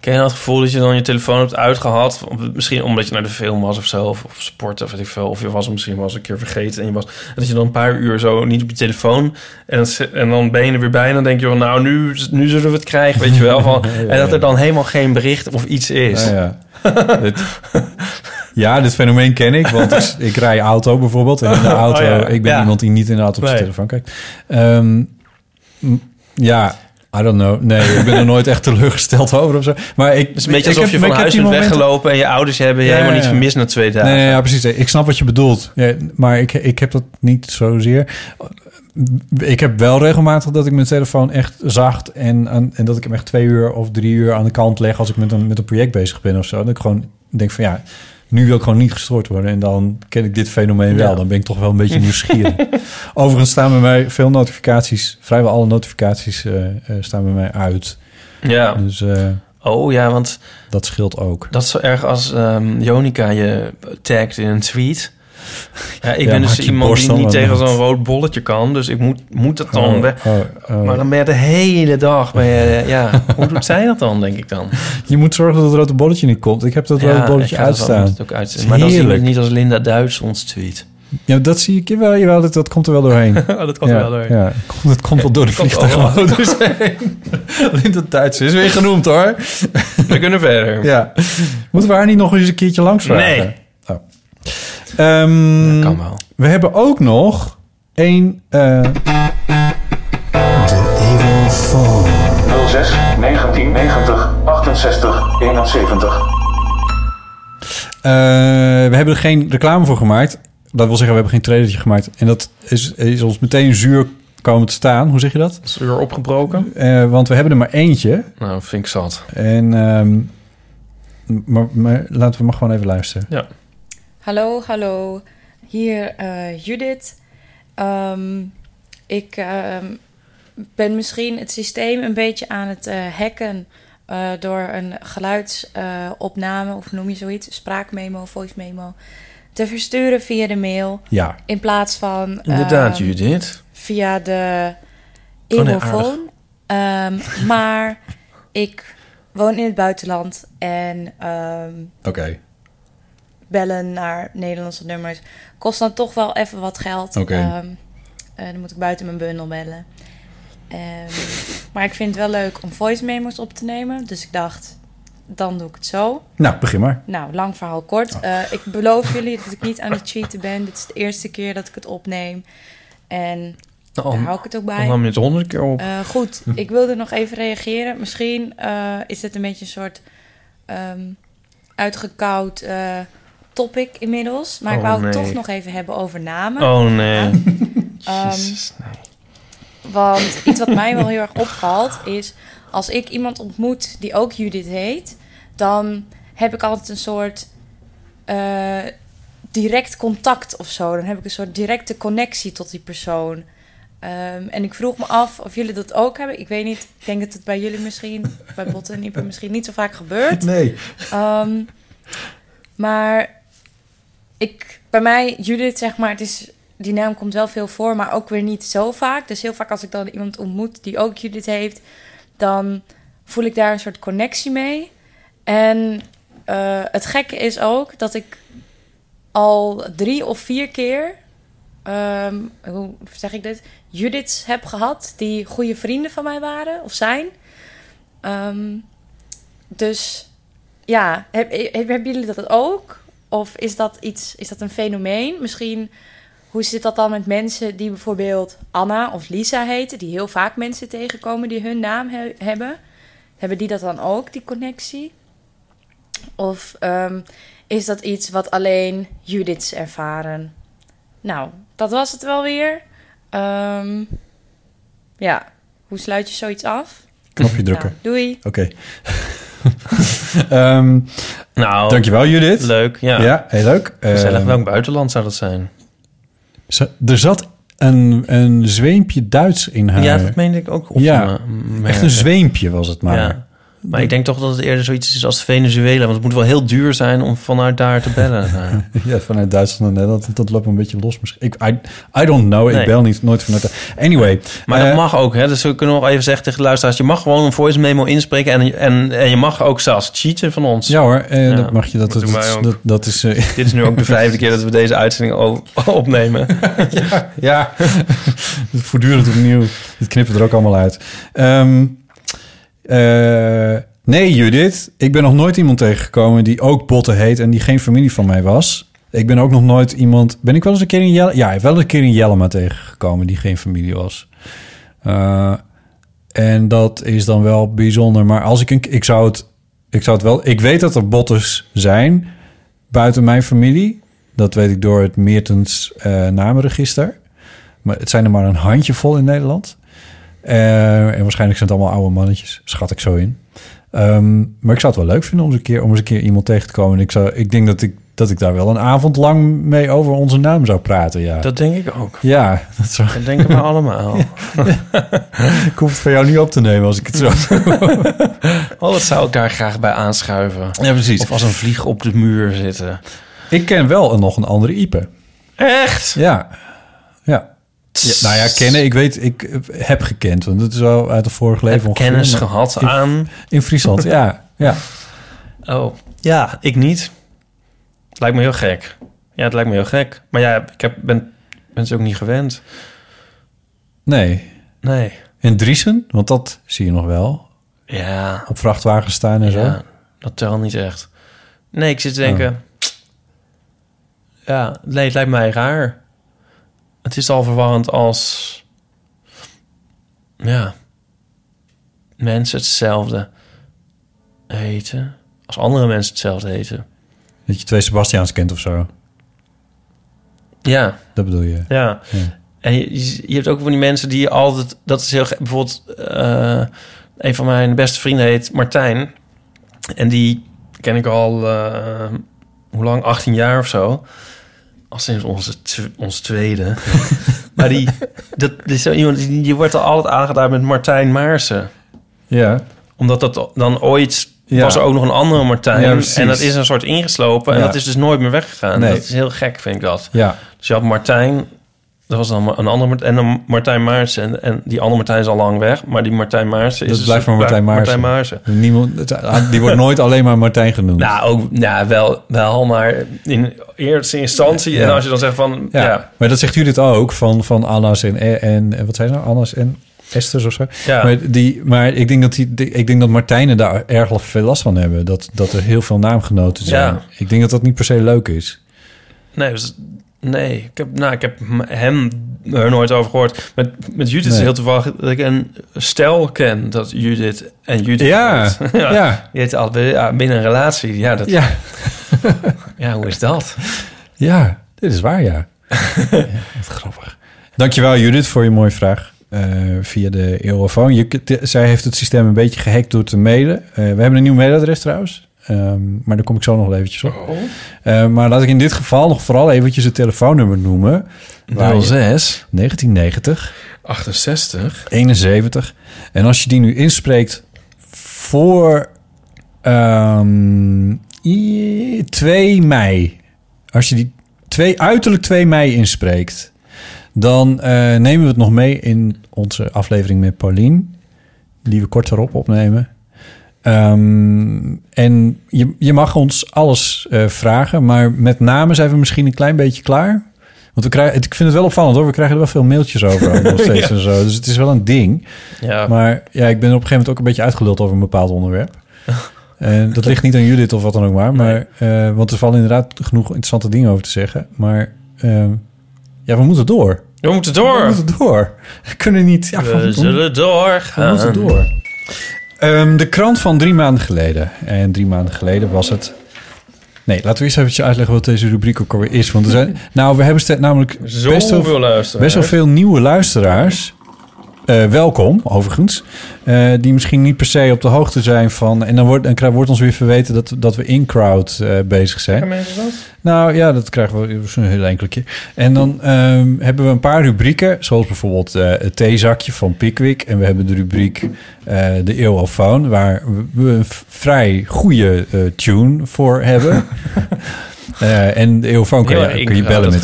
Ken je dat gevoel dat je dan je telefoon hebt uitgehad? Misschien omdat je naar de film was of zo, of sporten, of weet ik veel. Of je was misschien wel eens een keer vergeten en dat je dan een paar uur zo niet op je telefoon... En dan ben je er weer bij en dan denk je van... nou, nu zullen we het krijgen, weet je wel. Van, ja, en dat er dan helemaal geen bericht of iets is. Ja, ja. Dit fenomeen ken ik, want ik rij auto bijvoorbeeld. En in de auto, ik ben iemand die niet inderdaad op zijn telefoon kijkt. I don't know. Nee, ik ben er nooit echt teleurgesteld over of zo. Maar het is een beetje alsof je van huis bent weggelopen... en je ouders hebben je helemaal niet gemist na 2 dagen. Nee, ja, precies. Ik snap wat je bedoelt. Ja, maar ik heb dat niet zozeer. Ik heb wel regelmatig dat ik mijn telefoon echt zacht... en dat ik hem echt 2 uur of 3 uur aan de kant leg... als ik met een project bezig ben of zo. Dat ik gewoon denk van ja... Nu wil ik gewoon niet gestoord worden. En dan ken ik dit fenomeen wel. Dan ben ik toch wel een beetje nieuwsgierig. Overigens staan bij mij veel notificaties... vrijwel alle notificaties staan bij mij uit. Ja. Dus, want... Dat scheelt ook. Dat is zo erg als Jonica je tagt in een tweet. Ja, ik ben dus iemand die niet tegen zo'n rood bolletje kan. Dus ik moet dat dan... Maar dan ben je de hele dag... Hoe doet zij dat dan, denk ik dan? Je moet zorgen dat het rode bolletje niet komt. Ik heb dat rode bolletje uitstaan. Dat ook uitstaan. Maar dat zie ik niet als Linda Duits ons tweet. Ja, dat zie ik wel. Dat komt er wel doorheen. Dat komt er wel doorheen. Ja. Dat komt wel door de vliegtuigmodus heen. Linda Duits is weer genoemd, hoor. We kunnen verder. Ja. Moeten we haar niet nog eens een keertje langs vragen? Nee. Dat kan wel. We hebben ook nog een... De Evil Phone. 06 1990 68 71. We hebben er geen reclame voor gemaakt. Dat wil zeggen, we hebben geen trailertje gemaakt. En dat is ons meteen zuur komen te staan. Hoe zeg je dat? Zuur opgebroken. Want we hebben er maar eentje. Nou, vind ik zat. En, maar laten we maar gewoon even luisteren. Ja. Hallo. Hier Judith. Ik ben misschien het systeem een beetje aan het hacken... door een geluidsopname, of noem je zoiets... spraakmemo, voice memo... te versturen via de mail. Ja. In plaats van... Inderdaad, Judith. Via de e-telefoon. Maar ik woon in het buitenland en... Oké. Bellen naar Nederlandse nummers kost dan toch wel even wat geld. Okay. Dan moet ik buiten mijn bundel bellen. Maar ik vind het wel leuk om voice memos op te nemen. Dus ik dacht, dan doe ik het zo. Nou, begin maar. Nou, lang verhaal kort. Ik beloof jullie dat ik niet aan het cheaten ben. Dit is de eerste keer dat ik het opneem. En daar hou ik het ook bij. Dan nam je het 100 keer op. Goed, ik wilde nog even reageren. Misschien is dit een beetje een soort uitgekoud... topic inmiddels, maar ik wou het toch nog even hebben over namen. Oh nee. Jezus, nee. Want iets wat mij wel heel erg opvalt is... als ik iemand ontmoet die ook Judith heet... dan heb ik altijd een soort direct contact of zo. Dan heb ik een soort directe connectie tot die persoon. En ik vroeg me af of jullie dat ook hebben. Ik weet niet, ik denk dat het bij jullie misschien... bij Botten en Ieper misschien niet zo vaak gebeurt. Nee. Maar... bij mij, Judith, zeg maar, die naam komt wel veel voor, maar ook weer niet zo vaak. Dus heel vaak als ik dan iemand ontmoet die ook Judith heeft, dan voel ik daar een soort connectie mee. En het gekke is ook dat ik al 3 of 4 keer hoe zeg ik dit? Judiths heb gehad, die goede vrienden van mij waren of zijn. Dus ja, hebben jullie dat ook? Of is dat iets? Is dat een fenomeen? Misschien, hoe zit dat dan met mensen die bijvoorbeeld Anna of Lisa heten, die heel vaak mensen tegenkomen die hun naam hebben? Hebben die dat dan ook, die connectie? Of is dat iets wat alleen Judiths ervaren? Nou, dat was het wel weer. Ja, hoe sluit je zoiets af? Knopje drukken. Nou, doei. Oké. Nou, dankjewel Judith. Leuk, ja. Ja, heel leuk. Gezellig, welk buitenland zou dat zijn? Er zat een zweempje Duits in haar. Ja, dat meende ik ook. Echt een zweempje was het maar. Ja. Maar ik denk toch dat het eerder zoiets is als Venezuela. Want het moet wel heel duur zijn om vanuit daar te bellen. Ja, vanuit Duitsland en Nederland. Dat loopt een beetje los misschien. I don't know. Nee. Ik bel nooit vanuit... Anyway. Maar dat mag ook. Hè? Dus we kunnen nog even zeggen tegen de luisteraars... je mag gewoon een voice memo inspreken... en je mag ook zelfs cheaten van ons. Ja hoor, dat mag je. Dat is, dit is nu ook de 5e keer dat we deze uitzending opnemen. Ja. Voortdurend opnieuw. Dit knippen er ook allemaal uit. Nee, Judith. Ik ben nog nooit iemand tegengekomen die ook Botte heet... en die geen familie van mij was. Ik ben ook nog nooit iemand... Ben ik wel eens een keer in Jellema... Ja, wel een keer in Jellema tegengekomen die geen familie was. En dat is dan wel bijzonder. Maar als ik... Ik zou het wel... Ik weet dat er Bottes zijn buiten mijn familie. Dat weet ik door het Meertens namenregister. Maar het zijn er maar een handjevol in Nederland... en waarschijnlijk zijn het allemaal oude mannetjes. Schat ik zo in. Maar ik zou het wel leuk vinden om eens een keer iemand tegen te komen. Ik denk dat ik daar wel een avond lang mee over onze naam zou praten. Ja. Dat denk ik ook. Ja, dat denken we allemaal. Ja. Ik hoef het van jou niet op te nemen als ik het zo... dat zou ik daar graag bij aanschuiven. Ja, precies. Of als een vlieg op de muur zitten. Ik ken wel nog een andere Ipe. Echt? Ja. Ja. Ja, nou ja, kennen. Ik heb gekend, want het is al uit de vorige leven. Heb kennis gehad in Friesland, ja. Oh, ja, ik niet. Het lijkt me heel gek. Maar ja, ik ben ze ook niet gewend. Nee. En Driesen, want dat zie je nog wel. Ja. Op vrachtwagens staan en zo. Dat telt niet echt. Nee, ik zit te denken... Ja, nee, het lijkt mij raar. Het is al verwarrend als... Ja. Mensen hetzelfde heten. Als andere mensen hetzelfde heten. Dat je 2 Sebastiaans kent of zo. Ja. Dat bedoel je. Ja. En je hebt ook van die mensen die altijd... Dat is heel... Bijvoorbeeld... een van mijn beste vrienden heet Martijn. En die ken ik al... hoe lang? 18 jaar of zo. Als sinds ons tweede. Ja. Maar die is zo iemand die wordt er altijd aangeduid met Martijn Maarsen. Ja. Omdat dat dan ooit... was er ook nog een andere Martijn. Ja, en dat is een soort ingeslopen. En dat is dus nooit meer weggegaan. Nee. Dat is heel gek, vind ik dat. Ja. Dus je had Martijn... Dat was dan een andere Martijn. En dan Martijn Maarsen. En die andere Martijn is al lang weg. Maar die Martijn Maarsen is... Dat blijft dus maar Martijn Maarsen. Niemand, die wordt nooit alleen maar Martijn genoemd. Nou, ook wel, maar in eerste instantie. Ja. En als je dan zegt van... Ja. Maar dat zegt u dit ook. Van Anna's en wat zijn nou? Anna's en Esther's of zo. Ja. Maar ik denk dat Martijnen daar erg veel last van hebben. Dat er heel veel naamgenoten zijn. Ja. Ik denk dat niet per se leuk is. Nee, dus... Nee, ik heb hem er nooit over gehoord. Met Judith is heel toevallig dat ik een stel ken dat Judith en Judith... Ja. Die heet altijd binnen een relatie. Ja, dat... Ja. Ja, hoe is dat? Ja, dit is waar, ja. Wat grappig. Dankjewel Judith voor je mooie vraag via de Eurofoon. Zij heeft het systeem een beetje gehackt door te mailen. We hebben een nieuw mailadres trouwens. Maar daar kom ik zo nog eventjes op. Oh. Maar laat ik in dit geval nog vooral eventjes het telefoonnummer noemen. 06 1990 68 71. En als je die nu inspreekt voor 2 mei. Als je die uiterlijk 2 mei inspreekt... dan nemen we het nog mee in onze aflevering met Pauline. Die we kort daarop opnemen. En je mag ons alles vragen, maar met name zijn we misschien een klein beetje klaar. Want we krijgen, ik vind het wel opvallend hoor, we krijgen er wel veel mailtjes over nog steeds ja. en zo. Dus het is wel een ding. Ja. Maar ja, ik ben op een gegeven moment ook een beetje uitgeluld over een bepaald onderwerp. En dat ligt niet aan Judith of wat dan ook maar want er vallen inderdaad genoeg interessante dingen over te zeggen. Maar ja, we moeten door. We moeten door. We moeten door. We kunnen niet... Ja, we zullen doorgaan. We moeten door. De krant van 3 maanden geleden. En 3 maanden geleden was het... Nee, laten we eerst even uitleggen wat deze rubriek ook alweer is. Want er zijn... Nou, we hebben namelijk best wel veel nieuwe luisteraars. Welkom, overigens. Die misschien niet per se op de hoogte zijn van... En dan wordt ons weer verweten dat we in crowd bezig zijn. Kan mensen dat? Nou ja, dat krijgen we zo'n heel enkele keer. En dan hebben we een paar rubrieken. Zoals bijvoorbeeld het theezakje van Pickwick. En we hebben de rubriek de Eeuwofoon. Waar we een vrij goede tune voor hebben. En de Eeuwofoon kun je bellen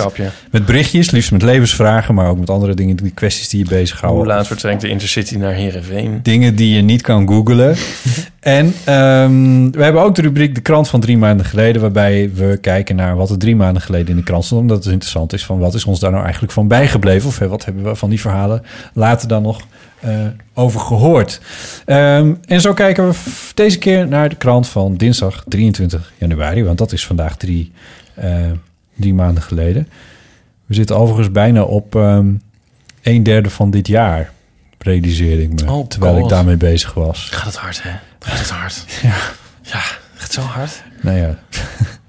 met berichtjes, liefst met levensvragen, maar ook met andere dingen, die kwesties die je bezighouden. Hoe laat vertrekt de Intercity naar Heerenveen? Dingen die je niet kan googlen. En we hebben ook de rubriek de krant van 3 maanden geleden, waarbij we kijken naar wat er 3 maanden geleden in de krant stond, omdat het interessant is van wat is ons daar nou eigenlijk van bijgebleven of wat hebben we van die verhalen later dan nog over gehoord. En zo kijken we deze keer naar de krant van dinsdag 23 januari... want dat is vandaag 3 maanden geleden. We zitten overigens bijna op 1/3 van dit jaar, realiseer ik me. Oh, terwijl ik daarmee bezig was. Gaat het hard, hè? Gaat het hard? Ja, gaat zo hard. Nou ja...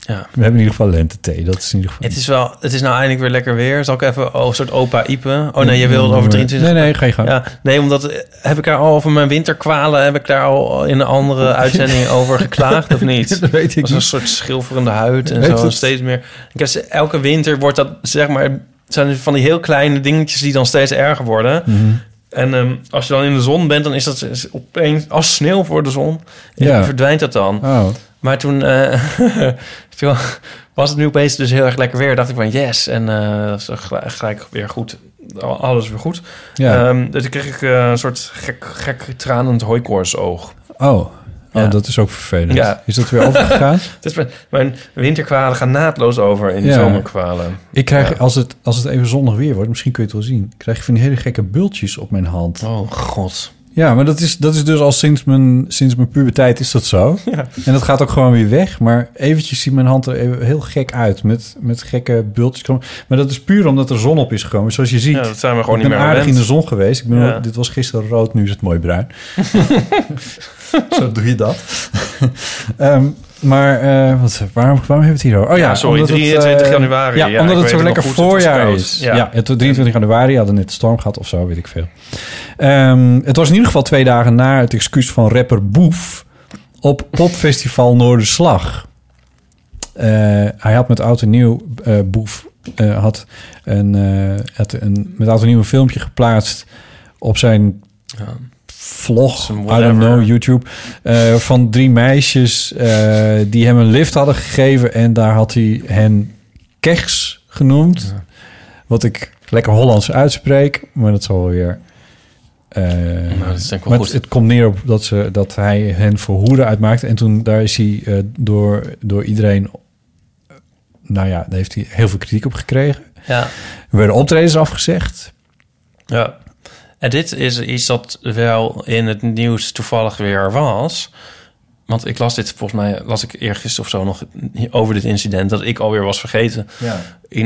Ja. We hebben in ieder geval lente-thee. Dat is in ieder geval... Het is nou eindelijk weer lekker weer. Zal ik even een soort opa Ipe? Oh nee, je wilde over 23... Nee, ga je gang. Ja, nee, omdat heb ik daar al over mijn winterkwalen... heb ik daar al in een andere uitzending over geklaagd of niet? Dat weet ik niet. Een soort schilferende huid en weet zo. Het? Steeds meer. Elke winter wordt dat, zeg maar... zijn van die heel kleine dingetjes die dan steeds erger worden... Mm-hmm. En als je dan in de zon bent, dan is dat opeens als sneeuw voor de zon. Ja. Verdwijnt dat dan. Oh. Maar toen was het nu opeens dus heel erg lekker weer. Dacht ik van yes. En dat is gelijk weer goed. Alles weer goed. Ja. Dus dan kreeg ik een soort gek tranend hooikoortsoog. Oh. Ja. Oh, dat is ook vervelend. Ja. Is dat weer overgegaan? Dus mijn winterkwalen gaan naadloos over in de zomerkwalen. Ik krijg, als het even zonnig weer wordt, misschien kun je het wel zien... krijg je van die hele gekke bultjes op mijn hand. Oh, god. Ja, maar dat is dus al sinds mijn puberteit is dat zo. Ja. En dat gaat ook gewoon weer weg. Maar eventjes ziet mijn hand er even heel gek uit met gekke bultjes. Maar dat is puur omdat er zon op is gekomen. Zoals je ziet, ja, dat zijn we gewoon ik ben niet meer aardig in de zon geweest. Ik ben dit was gisteren rood, nu is het mooi bruin. Zo doe je dat. Maar waarom hebben we het hier over? Oh ja, sorry, 23 januari. Ja, omdat het zo lekker voorjaar is. Ja, 23 januari hadden net storm gehad of zo, weet ik veel. Het was in ieder geval 2 dagen na het excuus van rapper Boef... op popfestival Noorderslag. Hij had met Oud en Nieuw met Oud en Nieuw een filmpje geplaatst op zijn... Ja. Vlog, I don't know, YouTube, van 3 meisjes die hem een lift hadden gegeven. En daar had hij hen keks genoemd. Ja. Wat ik lekker Hollands uitspreek. Maar dat zal wel weer... Het komt neer op dat hij hen voor hoeren uitmaakte. En toen daar is hij door iedereen... Nou ja, daar heeft hij heel veel kritiek op gekregen. Ja. Er werden optredens afgezegd. Ja. En dit is iets dat wel in het nieuws toevallig weer was. Want ik las dit, volgens mij las ik eergisteren of zo nog... over dit incident, dat ik alweer was vergeten. Ja. In,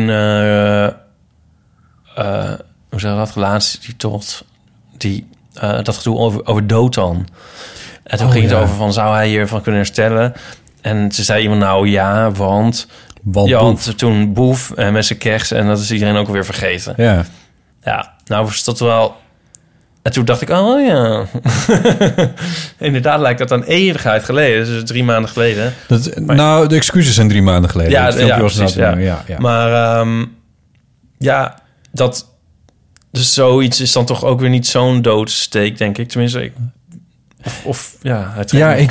hoe zeg je dat, relatie tot dat gedoe over Dotan. En toen ging het over van, zou hij hiervan kunnen herstellen? En toen zei iemand, nou ja, want toen Boef en met zijn keks... en dat is iedereen ook alweer vergeten. Ja. Ja, nou was dat wel... En toen dacht ik, oh ja. Inderdaad lijkt dat aan eeuwigheid geleden. Dus 3 maanden geleden. Nou, de excuses zijn 3 maanden geleden. Ja, het filmpje was precies, ja. Maar dat... Dus zoiets is dan toch ook weer niet zo'n doodsteek, denk ik. Tenminste, ik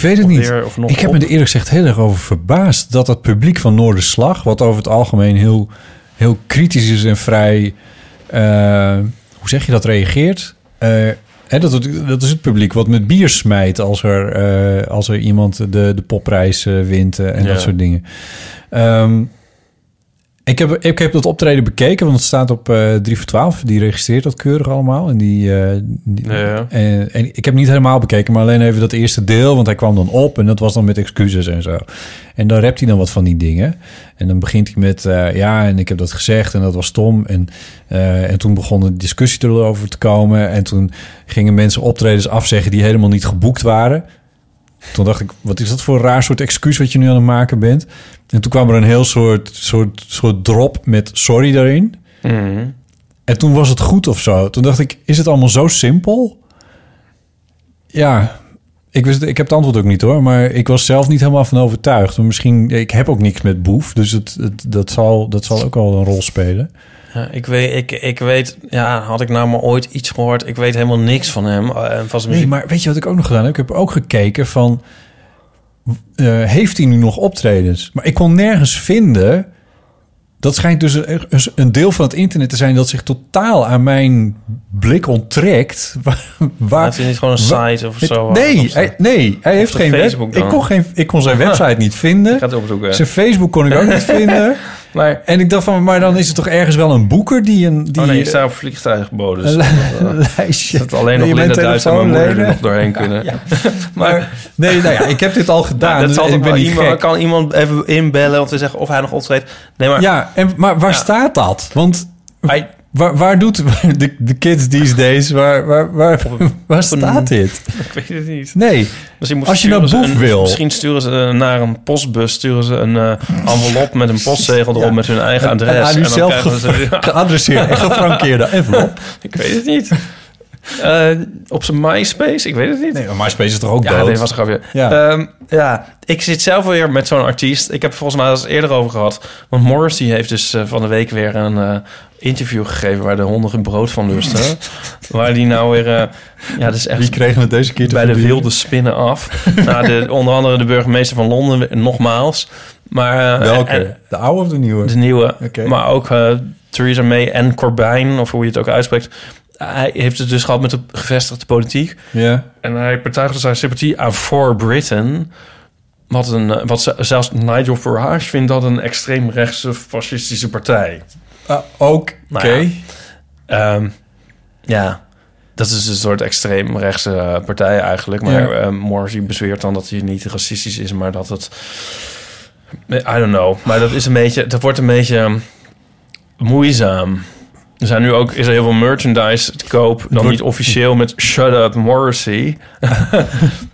weet het niet. Ik heb me er eerlijk gezegd heel erg over verbaasd... dat het publiek van Noorderslag... wat over het algemeen heel, heel kritisch is en vrij... hoe zeg je dat, reageert... dat is het publiek wat met bier smijt... als er iemand de popprijs wint en dat soort dingen. Ik heb dat optreden bekeken, want het staat op 3 voor 12. Die registreert dat keurig allemaal. En, die. En ik heb niet helemaal bekeken, maar alleen even dat eerste deel. Want hij kwam dan op en dat was dan met excuses en zo. En dan rapt hij dan wat van die dingen. En dan begint hij met, en ik heb dat gezegd en dat was stom. En toen begon de discussie erover te komen. En toen gingen mensen optredens afzeggen die helemaal niet geboekt waren. Toen dacht ik, wat is dat voor een raar soort excuus wat je nu aan het maken bent? En toen kwam er een heel soort drop met sorry daarin. Mm. En toen was het goed of zo. Toen dacht ik, is het allemaal zo simpel? Ja, ik heb het antwoord ook niet hoor. Maar ik was zelf niet helemaal van overtuigd. Misschien, ik heb ook niks met Boef. Dus dat zal ook al een rol spelen. Ja, ik weet, had ik nou maar ooit iets gehoord? Ik weet helemaal niks van hem. Nee, maar weet je wat ik ook nog gedaan heb? Ik heb ook gekeken van, heeft hij nu nog optredens? Maar ik kon nergens vinden. Dat schijnt dus een deel van het internet te zijn dat zich totaal aan mijn blik onttrekt. Heeft hij niet gewoon een site of zo? Nee, hij heeft geen Facebook. Ik kon zijn website niet vinden. Ik ga het opzoeken. Zijn Facebook kon ik ook niet vinden. Maar, en ik dacht van, maar dan is er toch ergens wel een boeker die een... ik sta op vliegtuigboden. Dus lijstje. Dat alleen nog Linda Duits en mijn moeder er nog doorheen kunnen. Ja. Maar ik heb dit al gedaan. Dat dus kan iemand even inbellen om te zeggen of hij nog optreedt. Nee, maar... Ja, maar waar staat dat? Want waar doet de kids these days, waar staat dit? Ik weet het niet. Nee, als je naar Boef wil. Misschien sturen ze naar een postbus, een envelop met een postzegel erop met hun eigen adres. En dan zelf geadresseerd en gefrankeerde envelop. Ik weet het niet. Op zijn MySpace? Ik weet het niet. Nee, maar MySpace is toch ook dood? Ja, dit was een grapje. Ja. Ik zit zelf weer met zo'n artiest. Ik heb volgens mij al eens eerder over gehad. Want Morrissey heeft dus van de week weer een interview gegeven waar de honden geen brood van lusten. Waar die nou weer... dus echt, wie kregen het deze keer te bij verdienen? De wilde spinnen af. Onder andere de burgemeester van Londen, nogmaals. Maar, welke? De oude of de nieuwe? De nieuwe. Okay. Maar ook Theresa May en Corbyn, of hoe je het ook uitspreekt... Hij heeft het dus gehad met de gevestigde politiek. Yeah. En hij betuigde zijn sympathie aan For Britain. Wat zelfs Nigel Farage vindt dat een extreemrechtse fascistische partij. Dat is een soort extreemrechtse partij eigenlijk. Maar Morrissey bezweert dan dat hij niet racistisch is, maar dat het... I don't know. Maar dat wordt een beetje moeizaam. Er zijn nu ook, is er heel veel merchandise te koop. Dan niet officieel met Shut Up Morrissey.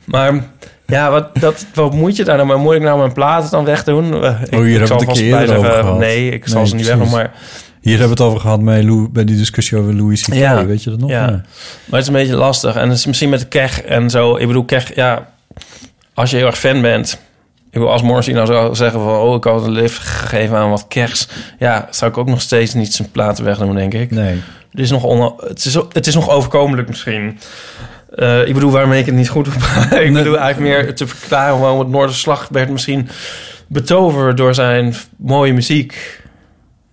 Maar ja, wat moet je daar nou mee? Moet ik nou mijn platen dan wegdoen? Hier hebben we het een keer over gehad. Nee, ik zal ze niet weg doen, maar... Hier hebben we het over gehad bij die discussie over Louis C.K. Ja, weet je dat nog? Ja. Maar het is een beetje lastig. En het is misschien met Kech en zo. Ik bedoel, Kech, ja... Als je heel erg fan bent... Als Morrissey nou zou zeggen van... ik had een lift gegeven aan wat Kers. Ja, zou ik ook nog steeds niet zijn platen wegdoen, denk ik. Nee. Het is nog overkomelijk misschien. Ik bedoel, waarmee ik het niet goed op... ik bedoel eigenlijk meer te verklaren... waarom het Noorderslag werd misschien betoverd... door zijn mooie muziek.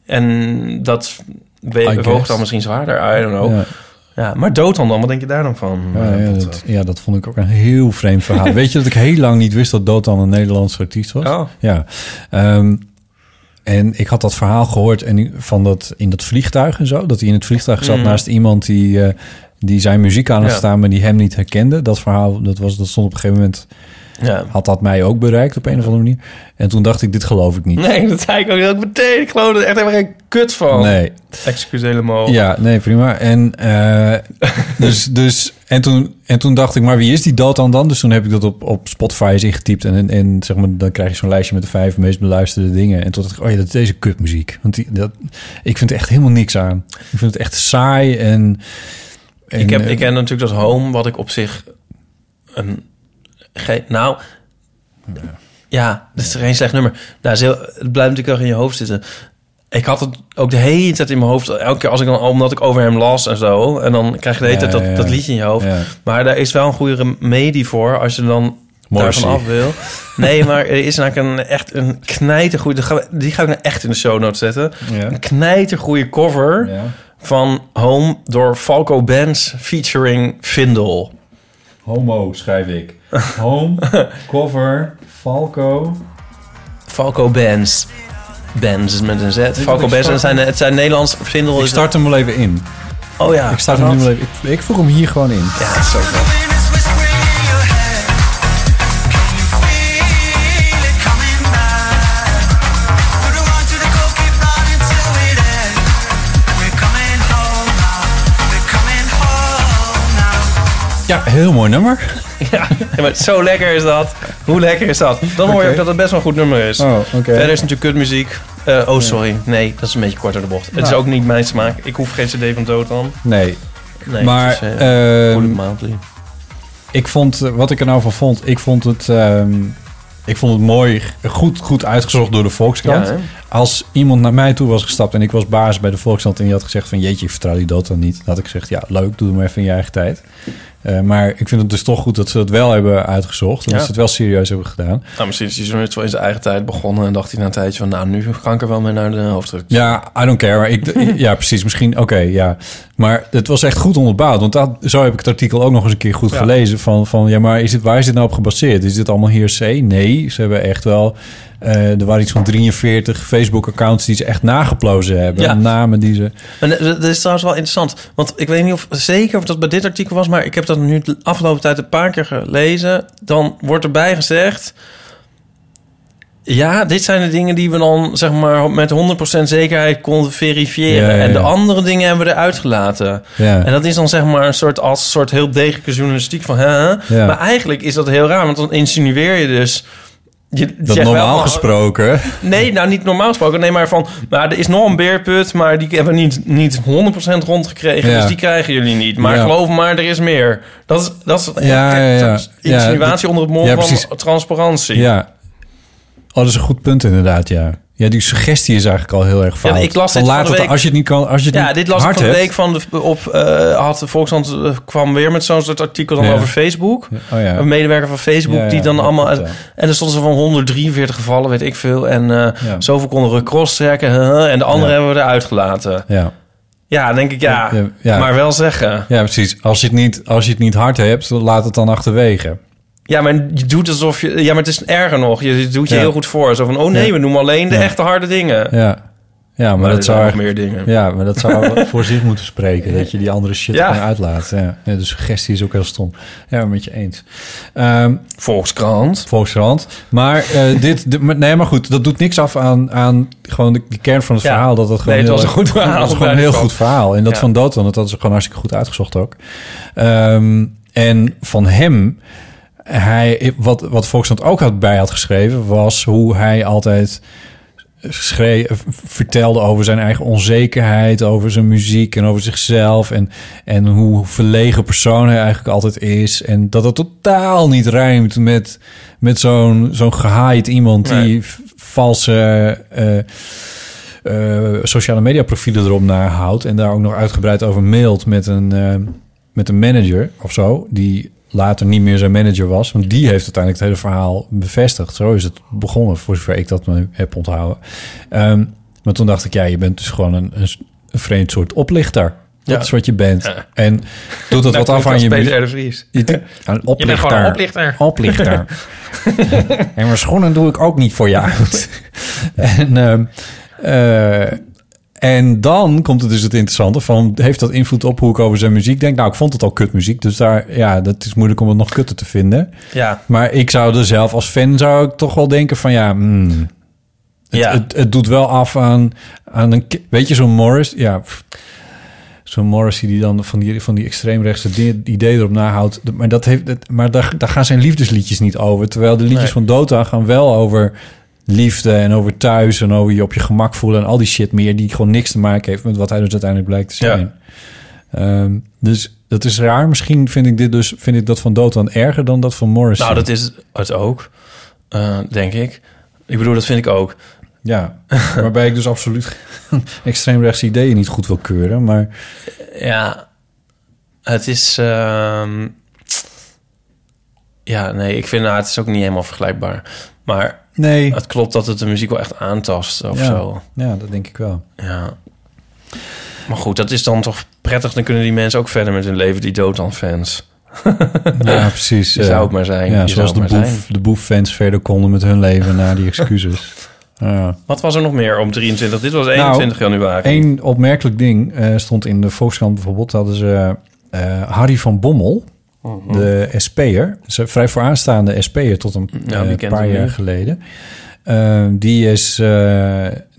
En dat bewoog dan misschien zwaarder. I don't know. Ja. Ja, maar Dotan dan, wat denk je daar dan van? Dat vond ik ook een heel vreemd verhaal. Weet je dat ik heel lang niet wist dat Dotan een Nederlandse artiest was? Oh. Ja. En ik had dat verhaal gehoord van dat in dat vliegtuig en zo. Dat hij in het vliegtuig zat naast iemand die zijn muziek aan had staan... maar die hem niet herkende. Dat verhaal, dat stond op een gegeven moment... Ja. Had dat mij ook bereikt op een of andere manier. En toen dacht ik, dit geloof ik niet. Nee, dat zei ik ook heel meteen. Ik geloof er echt helemaal geen kut van. Nee. Excuus helemaal. Ja, nee, prima. En, toen dacht ik, maar wie is die Dotan dan? Dus toen heb ik dat op Spotify ingetypt. En zeg maar, dan krijg je zo'n lijstje met de 5 meest beluisterde dingen. En toen dacht ik, dat is deze kutmuziek. Want ik vind er echt helemaal niks aan. Ik vind het echt saai. Ik ken natuurlijk dat Home, wat ik op zich... Dat is geen slecht nummer. Het blijft natuurlijk wel in je hoofd zitten. Ik had het ook de hele tijd in mijn hoofd. Elke keer als ik dan, omdat ik over hem las en zo. En dan krijg je de hele tijd dat liedje in je hoofd. Ja. Maar daar is wel een goede remedie voor. Als je dan Morrissey daarvan af wil. Nee, maar er is eigenlijk echt een knijtergoede... Die ga ik nou echt in de show notes zetten. Ja. Een knijtergoede cover van Home door Falco Benz featuring Vindel. Homo schrijf ik. Home, cover, Falco Benz. Benz met een Z. Falco Benz. Het zijn Nederlands. Vindel. Ik start hem wel even in. Oh ja. Ik voeg hem hier gewoon in. Ja, zo. Ja, heel mooi nummer. Ja, maar zo lekker is dat. Hoe lekker is dat? Dan hoor je ook dat het best wel een goed nummer is. Oh, okay. Verder is natuurlijk kutmuziek. Nee, dat is een beetje kort door de bocht. Nou. Het is ook niet mijn smaak. Ik hoef geen cd van Dotan. Nee, maar... Is, ik vond... Wat ik er nou van vond... Ik vond het mooi, goed uitgezocht door de Volkskrant. Ja, als iemand naar mij toe was gestapt en ik was baas bij de Volkskrant... en die had gezegd van jeetje, ik vertrouw die Dotan niet. Dan had ik gezegd, ja leuk, doe hem even in je eigen tijd. Maar ik vind het dus toch goed dat ze dat wel hebben uitgezocht. En dat ze het wel serieus hebben gedaan. Nou, misschien is hij zo net wel in zijn eigen tijd begonnen... en dacht hij na een tijdje van nou, nu kan ik er wel mee naar de hoofdredactie. Ja, I don't care. Maar ja, precies. Misschien, ja. Maar het was echt goed onderbouwd. Want zo heb ik het artikel ook nog eens een keer goed gelezen. Maar waar is dit nou op gebaseerd? Is dit allemaal hearsay? Nee, ze hebben echt wel... er waren iets van 43 Facebook-accounts die ze echt nageplozen hebben. Ja. Namen die ze... En dat is trouwens wel interessant. Want ik weet niet of dat bij dit artikel was... maar ik heb dat nu de afgelopen tijd een paar keer gelezen. Dan wordt erbij gezegd... ja, dit zijn de dingen die we dan zeg maar met 100% zekerheid konden verifiëren. Ja. En de andere dingen hebben we eruit gelaten. Ja. En dat is dan zeg maar een soort heel degelijke journalistiek van... Ja. Maar eigenlijk is dat heel raar, want dan insinueer je dus... dat normaal gesproken. Nee, nou niet normaal gesproken. Nee, maar van... Maar er is nog een beerput, maar die hebben we niet 100% rondgekregen. Ja. Dus die krijgen jullie niet. Maar geloof maar, er is meer. Dat is insinuatie onder het mom van transparantie. Ja. Oh, dat is een goed punt inderdaad, ja. Ja, die suggestie is eigenlijk al heel erg fout. Ja, ik las dit van de week... Als je het niet kan, als je het niet dit las ik van de week van de Volkskrant kwam weer met zo'n soort artikel dan over Facebook. Oh, ja. Een medewerker van Facebook die dan allemaal... En er stonden ze van 143 gevallen, weet ik veel. En zoveel konden we crosschecken. En de anderen hebben we eruit gelaten. Ja, denk ik, maar wel zeggen. Ja, precies. Als je het niet hard hebt, laat het dan achterwege. Ja, maar je doet alsof je... Ja, maar het is erger nog. Je doet je heel goed voor. Zo van, oh nee, we noemen alleen de echte harde dingen. Ja, maar dat zou nog meer dingen. Ja, maar dat zou voor zich moeten spreken. Dat je die andere shit gewoon uitlaat. Ja. Ja, de suggestie is ook heel stom. Ja, met je eens. Volkskrant. Maar maar goed, dat doet niks af aan gewoon de kern van het verhaal. Dat gewoon het was een goed verhaal. Het was gewoon een heel goed verhaal. En dat van Dotan, dat is gewoon hartstikke goed uitgezocht ook. En van hem... Wat Volkskrant ook had geschreven... was hoe hij altijd vertelde over zijn eigen onzekerheid... over zijn muziek en over zichzelf... en hoe verlegen persoon hij eigenlijk altijd is... en dat het totaal niet rijmt met zo'n gehaaid iemand... die valse... sociale media profielen erop nahoudt... en daar ook nog uitgebreid over mailt met een manager of zo... die later niet meer zijn manager was. Want die heeft uiteindelijk het hele verhaal bevestigd. Zo is het begonnen, voor zover ik dat me heb onthouden. Maar toen dacht ik, je bent dus gewoon een vreemd soort oplichter. Dat is wat je bent. Ja. En doet dat wat af aan je... Je bent gewoon een oplichter. En mijn schoenen doe ik ook niet voor je uit. En dan komt het dus het interessante van... heeft dat invloed op hoe ik over zijn muziek denk? Nou, ik vond het al kutmuziek. Dus daar, dat is moeilijk om het nog kutter te vinden. Ja. Maar ik zou er zelf als fan zou ik toch wel denken van... Het doet wel af aan een... Weet je, zo'n Morris... Ja, zo'n Morrissey die dan van die extreemrechtse idee erop nahoudt. Maar, daar gaan zijn liefdesliedjes niet over. Terwijl de liedjes van Dotan gaan wel over... liefde en over thuis en over je op je gemak voelen... en al die shit meer die gewoon niks te maken heeft... met wat hij dus uiteindelijk blijkt te zijn. Ja. Dus dat is raar. Misschien vind ik dat van Dotan erger dan dat van Morrissey. Nou, dat is het ook, denk ik. Ik bedoel, dat vind ik ook. Ja, waarbij ik dus absoluut extreemrechtse ideeën niet goed wil keuren, maar... Ja, het is... ik vind het is ook niet helemaal vergelijkbaar. Maar... Nee. Het klopt dat het de muziek wel echt aantast of zo. Ja, dat denk ik wel. Ja. Maar goed, dat is dan toch prettig. Dan kunnen die mensen ook verder met hun leven, die Dotan-fans. Ja, precies. Dat zou het maar zijn. Ja, zoals de Boef-fans verder konden met hun leven na die excuses. Ja. Wat was er nog meer om 23? Dit was 21 januari. Eén opmerkelijk ding stond in de Volkskrant bijvoorbeeld. Hadden ze Harry van Bommel, de SP'er. Vrij vooraanstaande SP'er tot een paar jaar geleden.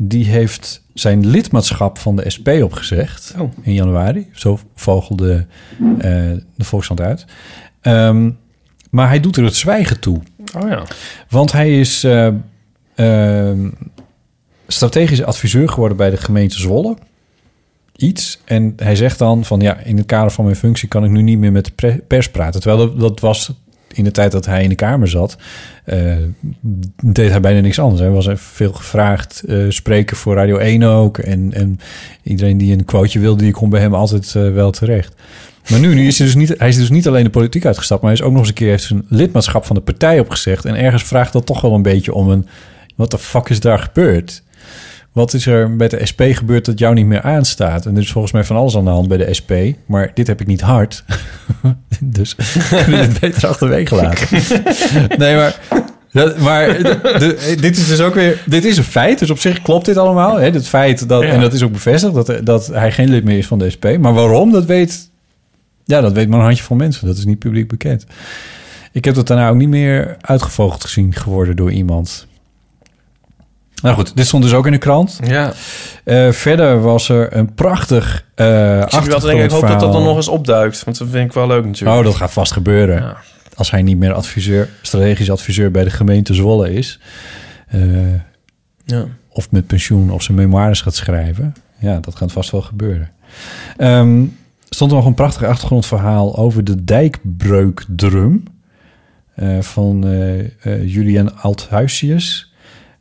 Die heeft zijn lidmaatschap van de SP opgezegd in januari. Zo vogelde de Volkskrant uit. Maar hij doet er het zwijgen toe. Oh ja. Want hij is strategisch adviseur geworden bij de gemeente Zwolle. En hij zegt dan van ja, in het kader van mijn functie kan ik nu niet meer met de pers praten. Terwijl dat was in de tijd dat hij in de Kamer zat, deed hij bijna niks anders. Hij was veel gevraagd, spreker voor Radio 1 ook. En iedereen die een quoteje wilde, die kon bij hem altijd wel terecht. Maar nu is hij dus niet. Hij is dus niet alleen de politiek uitgestapt, maar hij is ook nog eens een keer heeft zijn lidmaatschap van de partij opgezegd. En ergens vraagt dat toch wel een beetje om een. Wat de fuck is daar gebeurd? Wat is er met de SP gebeurd dat jou niet meer aanstaat? En er is volgens mij van alles aan de hand bij de SP. Maar dit heb ik niet hard. Dus kunnen we het beter achterwege laten. Nee, maar dit is dus ook weer. Dit is een feit. Dus op zich klopt dit allemaal. Hè? Het feit dat. Ja. En dat is ook bevestigd dat hij geen lid meer is van de SP. Maar waarom? Dat weet maar een handjevol mensen. Dat is niet publiek bekend. Ik heb dat daarna ook niet meer uitgevogeld gezien geworden door iemand. Nou goed, dit stond dus ook in de krant. Ja. Verder was er een prachtig achtergrondverhaal. Ik hoop dat dat dan nog eens opduikt. Want dat vind ik wel leuk natuurlijk. Oh, dat gaat vast gebeuren. Ja. Als hij niet meer strategisch adviseur bij de gemeente Zwolle is. Of met pensioen of zijn memoires gaat schrijven. Ja, dat gaat vast wel gebeuren. Stond er nog een prachtig achtergrondverhaal over de dijkbreukdrum van Julian Althuisius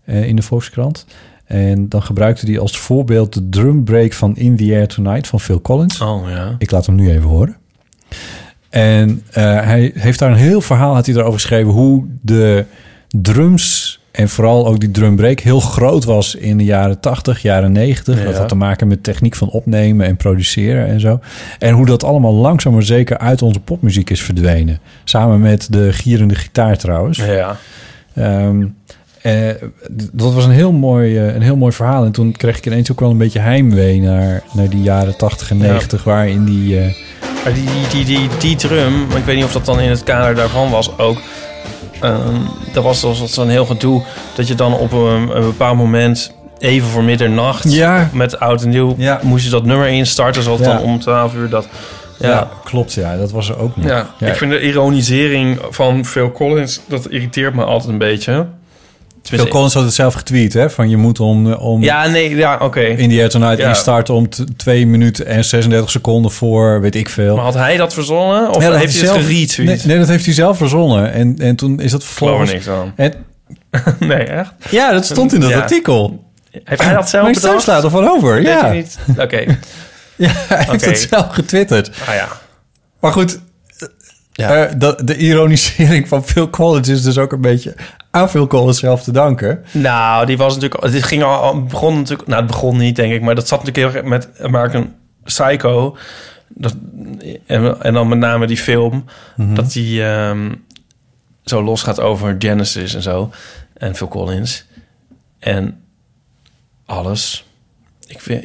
in de Volkskrant. En dan gebruikte hij als voorbeeld de drumbreak van In the Air Tonight van Phil Collins. Oh, ja. Ik laat hem nu even horen. En hij heeft daar een heel verhaal daarover geschreven hoe de drums en vooral ook die drumbreak heel groot was in de jaren 80, jaren 90. Ja. Dat had te maken met techniek van opnemen en produceren en zo. En hoe dat allemaal langzaam maar zeker uit onze popmuziek is verdwenen. Samen met de gierende gitaar trouwens. Ja. Dat was een heel mooi verhaal. En toen kreeg ik ineens ook wel een beetje heimwee naar die jaren 80 en 90, waarin die. Maar die drum, maar ik weet niet of dat dan in het kader daarvan was ook. Dat was zo'n heel gedoe dat je dan op een bepaald moment even voor middernacht met oud en nieuw moest je dat nummer instarten, zoals dan om 12 uur dat. Ja, klopt. Ja, dat was er ook nog. Ja. Ja. Ik vind de ironisering van Phil Collins, dat irriteert me altijd een beetje. Phil Collins had het zelf getweet, hè? Van je moet om In the Air Tonight instarten om 2 minuten en 36 seconden voor, weet ik veel. Maar had hij dat verzonnen? Of heeft hij het geretweet? Nee, dat heeft hij zelf verzonnen. En toen is dat vervolgens. Ik geloof er niks aan. Nee, echt? Ja, dat stond in dat artikel. Heeft hij dat zelf bedacht? Maar ik slaat ervan over, ja. Oké. Ja, hij heeft het zelf getwitterd. Ah ja. Maar goed. Ja. De ironisering van Phil Collins is dus ook een beetje aan Phil Collins zelf te danken. Nou, die was natuurlijk. Het begon niet, denk ik. Maar dat zat natuurlijk heel erg met American Psycho. En dan met name die film. Mm-hmm. Dat die zo los gaat over Genesis en zo. En Phil Collins. En alles. Ik vind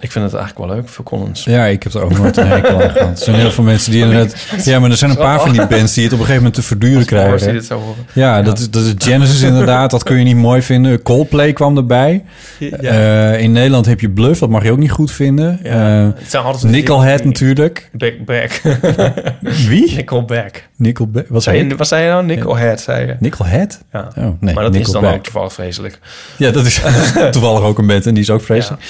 het eigenlijk wel leuk, Phil Collins. Ja, ik heb er ook nooit een hekel aan gehad. Er zijn heel veel mensen die inderdaad. Ja, maar er zijn een paar van die bands die het op een gegeven moment te verduren krijgen. Die dit zou horen. Ja, dat is Genesis inderdaad. Dat kun je niet mooi vinden. Coldplay kwam erbij. Ja. In Nederland heb je Bluff. Dat mag je ook niet goed vinden. Ja, Nickelhead natuurlijk. Back. Wie? Nickelback. Nickelback. Wat zei je nou? Nickelhead, zei je. Nickelhead? Ja. Oh, nee, maar dat is dan ook toevallig vreselijk. Ja, dat is toevallig ook een band en die is ook vreselijk. Ja.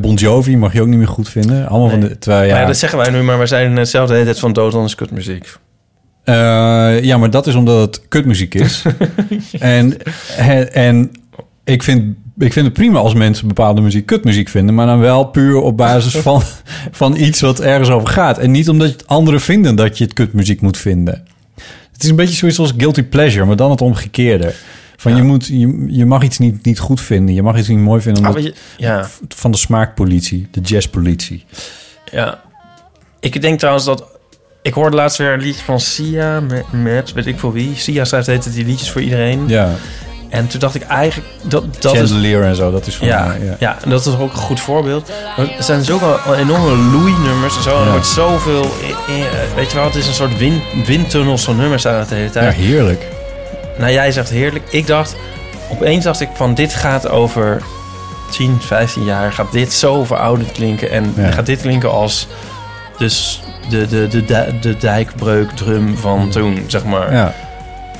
Bon Jovi mag je ook niet meer goed vinden. Allemaal nee. Van de, terwijl, ja, dat zeggen wij nu, maar wij zijn hetzelfde de hele tijd van Dotan is kutmuziek. Ja, maar dat is omdat het kutmuziek is. en ik vind het prima als mensen bepaalde muziek kutmuziek vinden, maar dan wel puur op basis van iets wat ergens over gaat. En niet omdat anderen vinden dat je het kutmuziek moet vinden. Het is een beetje zoiets als guilty pleasure, maar dan het omgekeerde. Van je mag iets niet goed vinden. Je mag iets niet mooi vinden. Omdat, van de smaakpolitie, de jazzpolitie. Ja. Ik denk trouwens dat. Ik hoorde laatst weer een liedje van Sia met weet ik veel wie. Sia schrijft die liedjes voor iedereen. Ja. En toen dacht ik eigenlijk... dat Chandelier is, en zo, dat is voor mij. Ja. Ja, en dat is ook een goed voorbeeld. Er zijn zoveel enorme loei-nummers en zo. En er wordt zoveel... weet je wel, het is een soort windtunnels van nummers aan het de hele tijd. Ja, heerlijk. Nou, jij zegt heerlijk. Ik dacht... Opeens dacht ik van, dit gaat over 10, 15 jaar. Gaat dit zo verouderd klinken. En gaat dit klinken als... Dus de dijkbreukdrum van toen, zeg maar. Ja.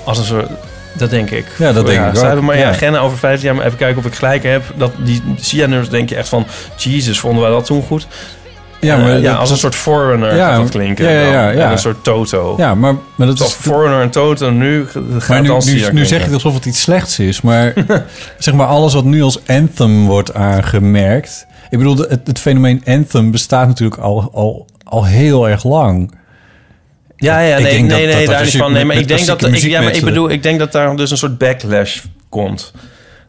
Als een soort... Dat denk ik. Ja, dat denk ik ook. Maar Genna over 15 jaar, maar even kijken of ik gelijk heb. Dat die Sia-nummers denk je echt van... Jezus, vonden wij dat toen goed? Ja, maar als een soort Forerunner gaat dat klinken. Ja, een soort Toto. Ja, maar dat is... Forerunner en Toto nu gaat dan Sia klinken. Nu zeg je alsof het iets slechts is. Maar zeg maar alles wat nu als anthem wordt aangemerkt... Ik bedoel, het fenomeen anthem bestaat natuurlijk al heel erg lang... Ja, ja, nee, daar niet van. Nee, maar ik denk dat ik denk dat daar dus een soort backlash komt.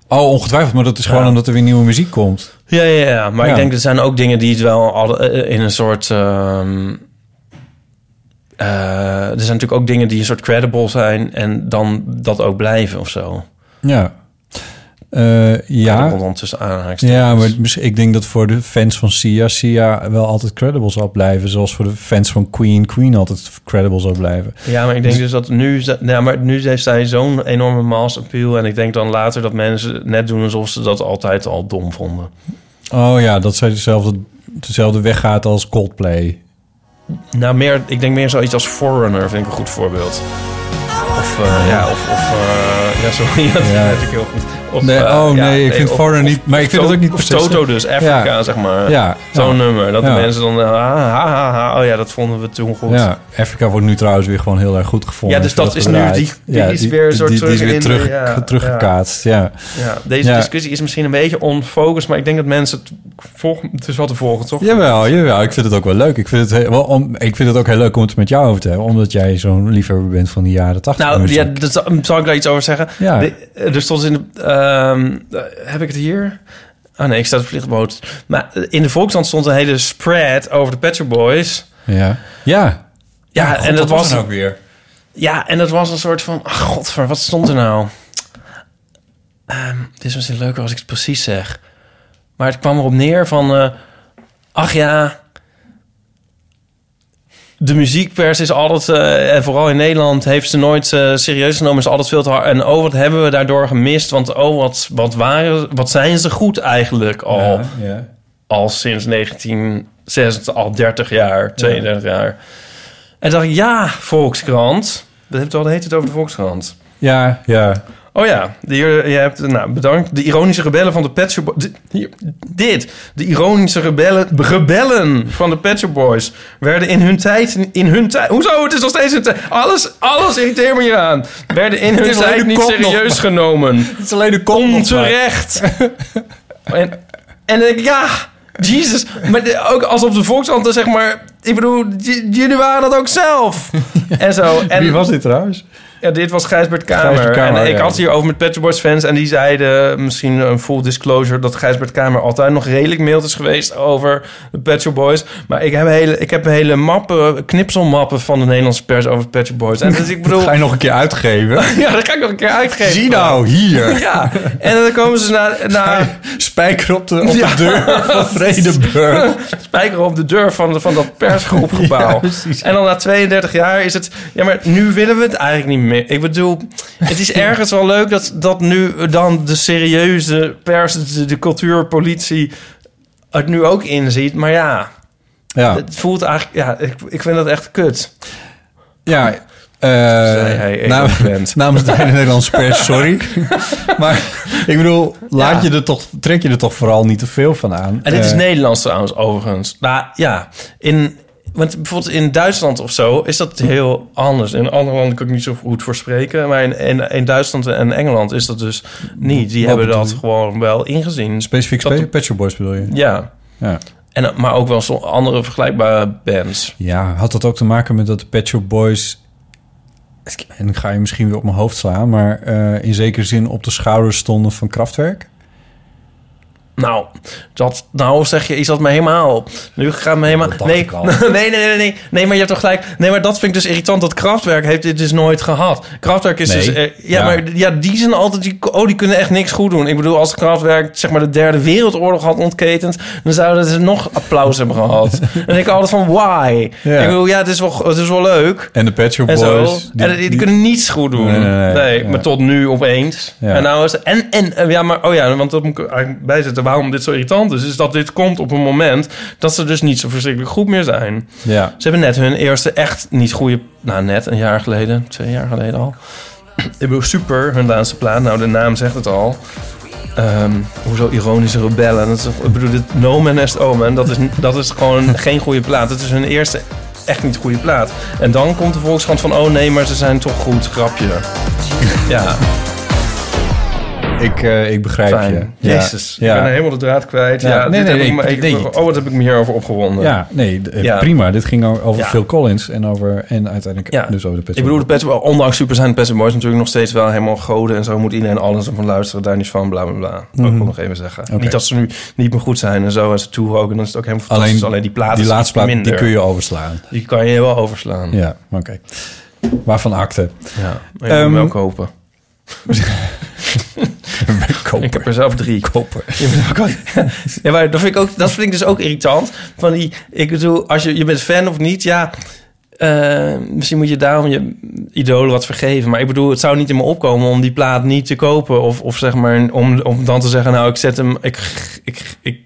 Oh, ongetwijfeld, maar dat is gewoon omdat er weer nieuwe muziek komt. Ja, maar ik denk er zijn ook dingen die het wel in een soort... er zijn natuurlijk ook dingen die een soort credible zijn en dan dat ook blijven of zo. Ja. Ja, maar ik denk dat voor de fans van Sia wel altijd credible zal blijven. Zoals voor de fans van Queen altijd credible zal blijven. Ja, maar ik denk dus dat nu... Ja, maar nu heeft zij zo'n enorme mass appeal. En ik denk dan later dat mensen net doen alsof ze dat altijd al dom vonden. Oh ja, dat zij dezelfde weg gaat als Coldplay. Nou, ik denk meer zoiets als Forerunner vind ik een goed voorbeeld. Ja, dat vind ik heel goed. Ik vind Foreigner niet... Maar ik vind het ook niet precies. Toto dus, Afrika, zeg maar. Ja, zo'n nummer. Dat de mensen dan... Oh ja, dat vonden we toen goed. Ja, Afrika wordt nu trouwens weer gewoon heel erg goed gevonden. Ja, dus dat is nu... Die is weer teruggekaatst, ja. Deze discussie is misschien een beetje on-focus... maar ik denk dat mensen... Het is wel te volgen, toch? Jawel. Ik vind het ook wel leuk. Ik vind het ook heel leuk om het met jou over te hebben... omdat jij zo'n liefhebber bent van de jaren 80. Nou, ja, zal ik daar iets over zeggen? Ja. Er stond in de... heb ik het hier? Ah nee, ik sta op de vliegboot. Maar in de Volkskrant stond een hele spread over de Pet Shop Boys. Ja, God, en dat was ook weer. Ja, en dat was een soort van... Godver, wat stond er nou? Het is misschien leuker als ik het precies zeg. Maar het kwam erop neer van... de muziekpers is altijd, en vooral in Nederland... heeft ze nooit serieus genomen, is altijd veel te hard. En wat hebben we daardoor gemist? Want wat zijn ze goed eigenlijk al... Ja. Al sinds 1960, al 30 jaar, 32 jaar. En dacht ik, Volkskrant. Heet het over de Volkskrant? Ja. Oh ja, je hebt... Nou, bedankt. De ironische rebellen van de Pet Shop Boys... De ironische rebellen van de Pet Shop Boys... werden in hun tijd... Hoezo? Het is nog steeds hun tijd. Alles irriteert me hier aan. Werden in hun tijd niet serieus genomen. Het is alleen de kop. Onterecht. En denk ik, Jezus. Maar ook alsof de Volkskrant, zeg maar... Ik bedoel, jullie waren dat ook zelf. En zo. En wie was dit trouwens? Ja, dit was Gijsbert Kamer. En ik had het hier over met Petro Boys fans. En die zeiden, misschien een full disclosure... dat Gijsbert Kamer altijd nog redelijk mild is geweest... over de Petro Boys. Maar ik heb hele mappen, knipselmappen... van de Nederlandse pers over Petro Boys. En dus ik bedoel... Dat ga je nog een keer uitgeven? Ja, dat ga ik nog een keer uitgeven. Zie nou, hier. Ja, en dan komen ze naar... Spijker op de deur van Vredenburg. Spijker op de deur van dat persgroepgebouw. Ja, en dan na 32 jaar is het... Ja, maar nu willen we het eigenlijk niet meer. Ik bedoel, het is ergens wel leuk dat nu dan de serieuze pers, de cultuurpolitie het nu ook inziet. Maar het voelt eigenlijk... Ja, ik vind dat echt kut. Ja, namens de hele Nederlandse pers, sorry. Maar ik bedoel, trek je er toch vooral niet te veel van aan. En dit is Nederlands trouwens, overigens. Nou ja, want bijvoorbeeld in Duitsland of zo is dat heel anders. In andere landen kan ik niet zo goed voor spreken. Maar in Duitsland en Engeland is dat dus niet. Die hebben dat gewoon wel ingezien. Specifiek Pet Shop Boys bedoel je? Ja. En, maar ook wel zo'n andere vergelijkbare bands. Ja, had dat ook te maken met dat de Pet Shop Boys... En ik ga je misschien weer op mijn hoofd slaan... maar in zekere zin op de schouders stonden van Kraftwerk? Nou, zeg je, is dat me helemaal... Nu gaat me helemaal... Nee, maar je hebt toch gelijk... Nee, maar dat vind ik dus irritant, dat Kraftwerk heeft dit dus nooit gehad. Kraftwerk is maar die zijn altijd... Die kunnen echt niks goed doen. Ik bedoel, als Kraftwerk, zeg maar, de Derde Wereldoorlog had ontketend... dan zouden ze nog applaus hebben gehad. En dan denk ik altijd van, why? Ja. Ik bedoel, het is wel leuk. En de Pet Shop Boys... Die kunnen niets goed doen. Nee, maar tot nu opeens. Ja. En nou is... want dat moet ik eigenlijk bijzetten... waarom dit zo irritant is dat dit komt op een moment dat ze dus niet zo verschrikkelijk goed meer zijn. Ja. Ze hebben net hun eerste echt niet goede... Nou, net een jaar geleden, 2 jaar geleden al. Ik bedoel, super, hun laatste plaat. Nou, de naam zegt het al. Hoezo ironische rebellen? Ik bedoel, dit No Man Est Omen, dat is gewoon geen goede plaat. Het is hun eerste echt niet goede plaat. En dan komt de Volkskrant van, oh nee, maar ze zijn toch goed, grapje. Ja. Ik begrijp Fijn. Je. Jezus, ja. Ik ben helemaal de draad kwijt. Ja, wat heb ik me hierover opgewonden. Ja, nee, prima. Dit ging over Phil Collins en uiteindelijk dus over de Pet Shop Boys. Ik bedoel, ondanks super zijn de Pet Shop Boys natuurlijk nog steeds wel helemaal goden. En zo moet iedereen alles ervan luisteren, daar niet van, bla, bla, bla. Mm-hmm. Ook nog even zeggen. Okay. Niet dat ze nu niet meer goed zijn en zo. En ze toeroken, dan is het ook helemaal fantastisch. Alleen die platen, die laatste plaat, minder. Die kun je overslaan. Die kan je wel overslaan. Ja, oké. Waarvan akte. Ja, je moet wel kopen. Koper. Ik heb er zelf 3. Koper. Ja, maar dat vind ik dus ook irritant. Van die, ik bedoel, als je bent fan of niet, misschien moet je daarom je idolen wat vergeven. Maar ik bedoel, het zou niet in me opkomen om die plaat niet te kopen. Of zeg maar, om dan te zeggen, nou,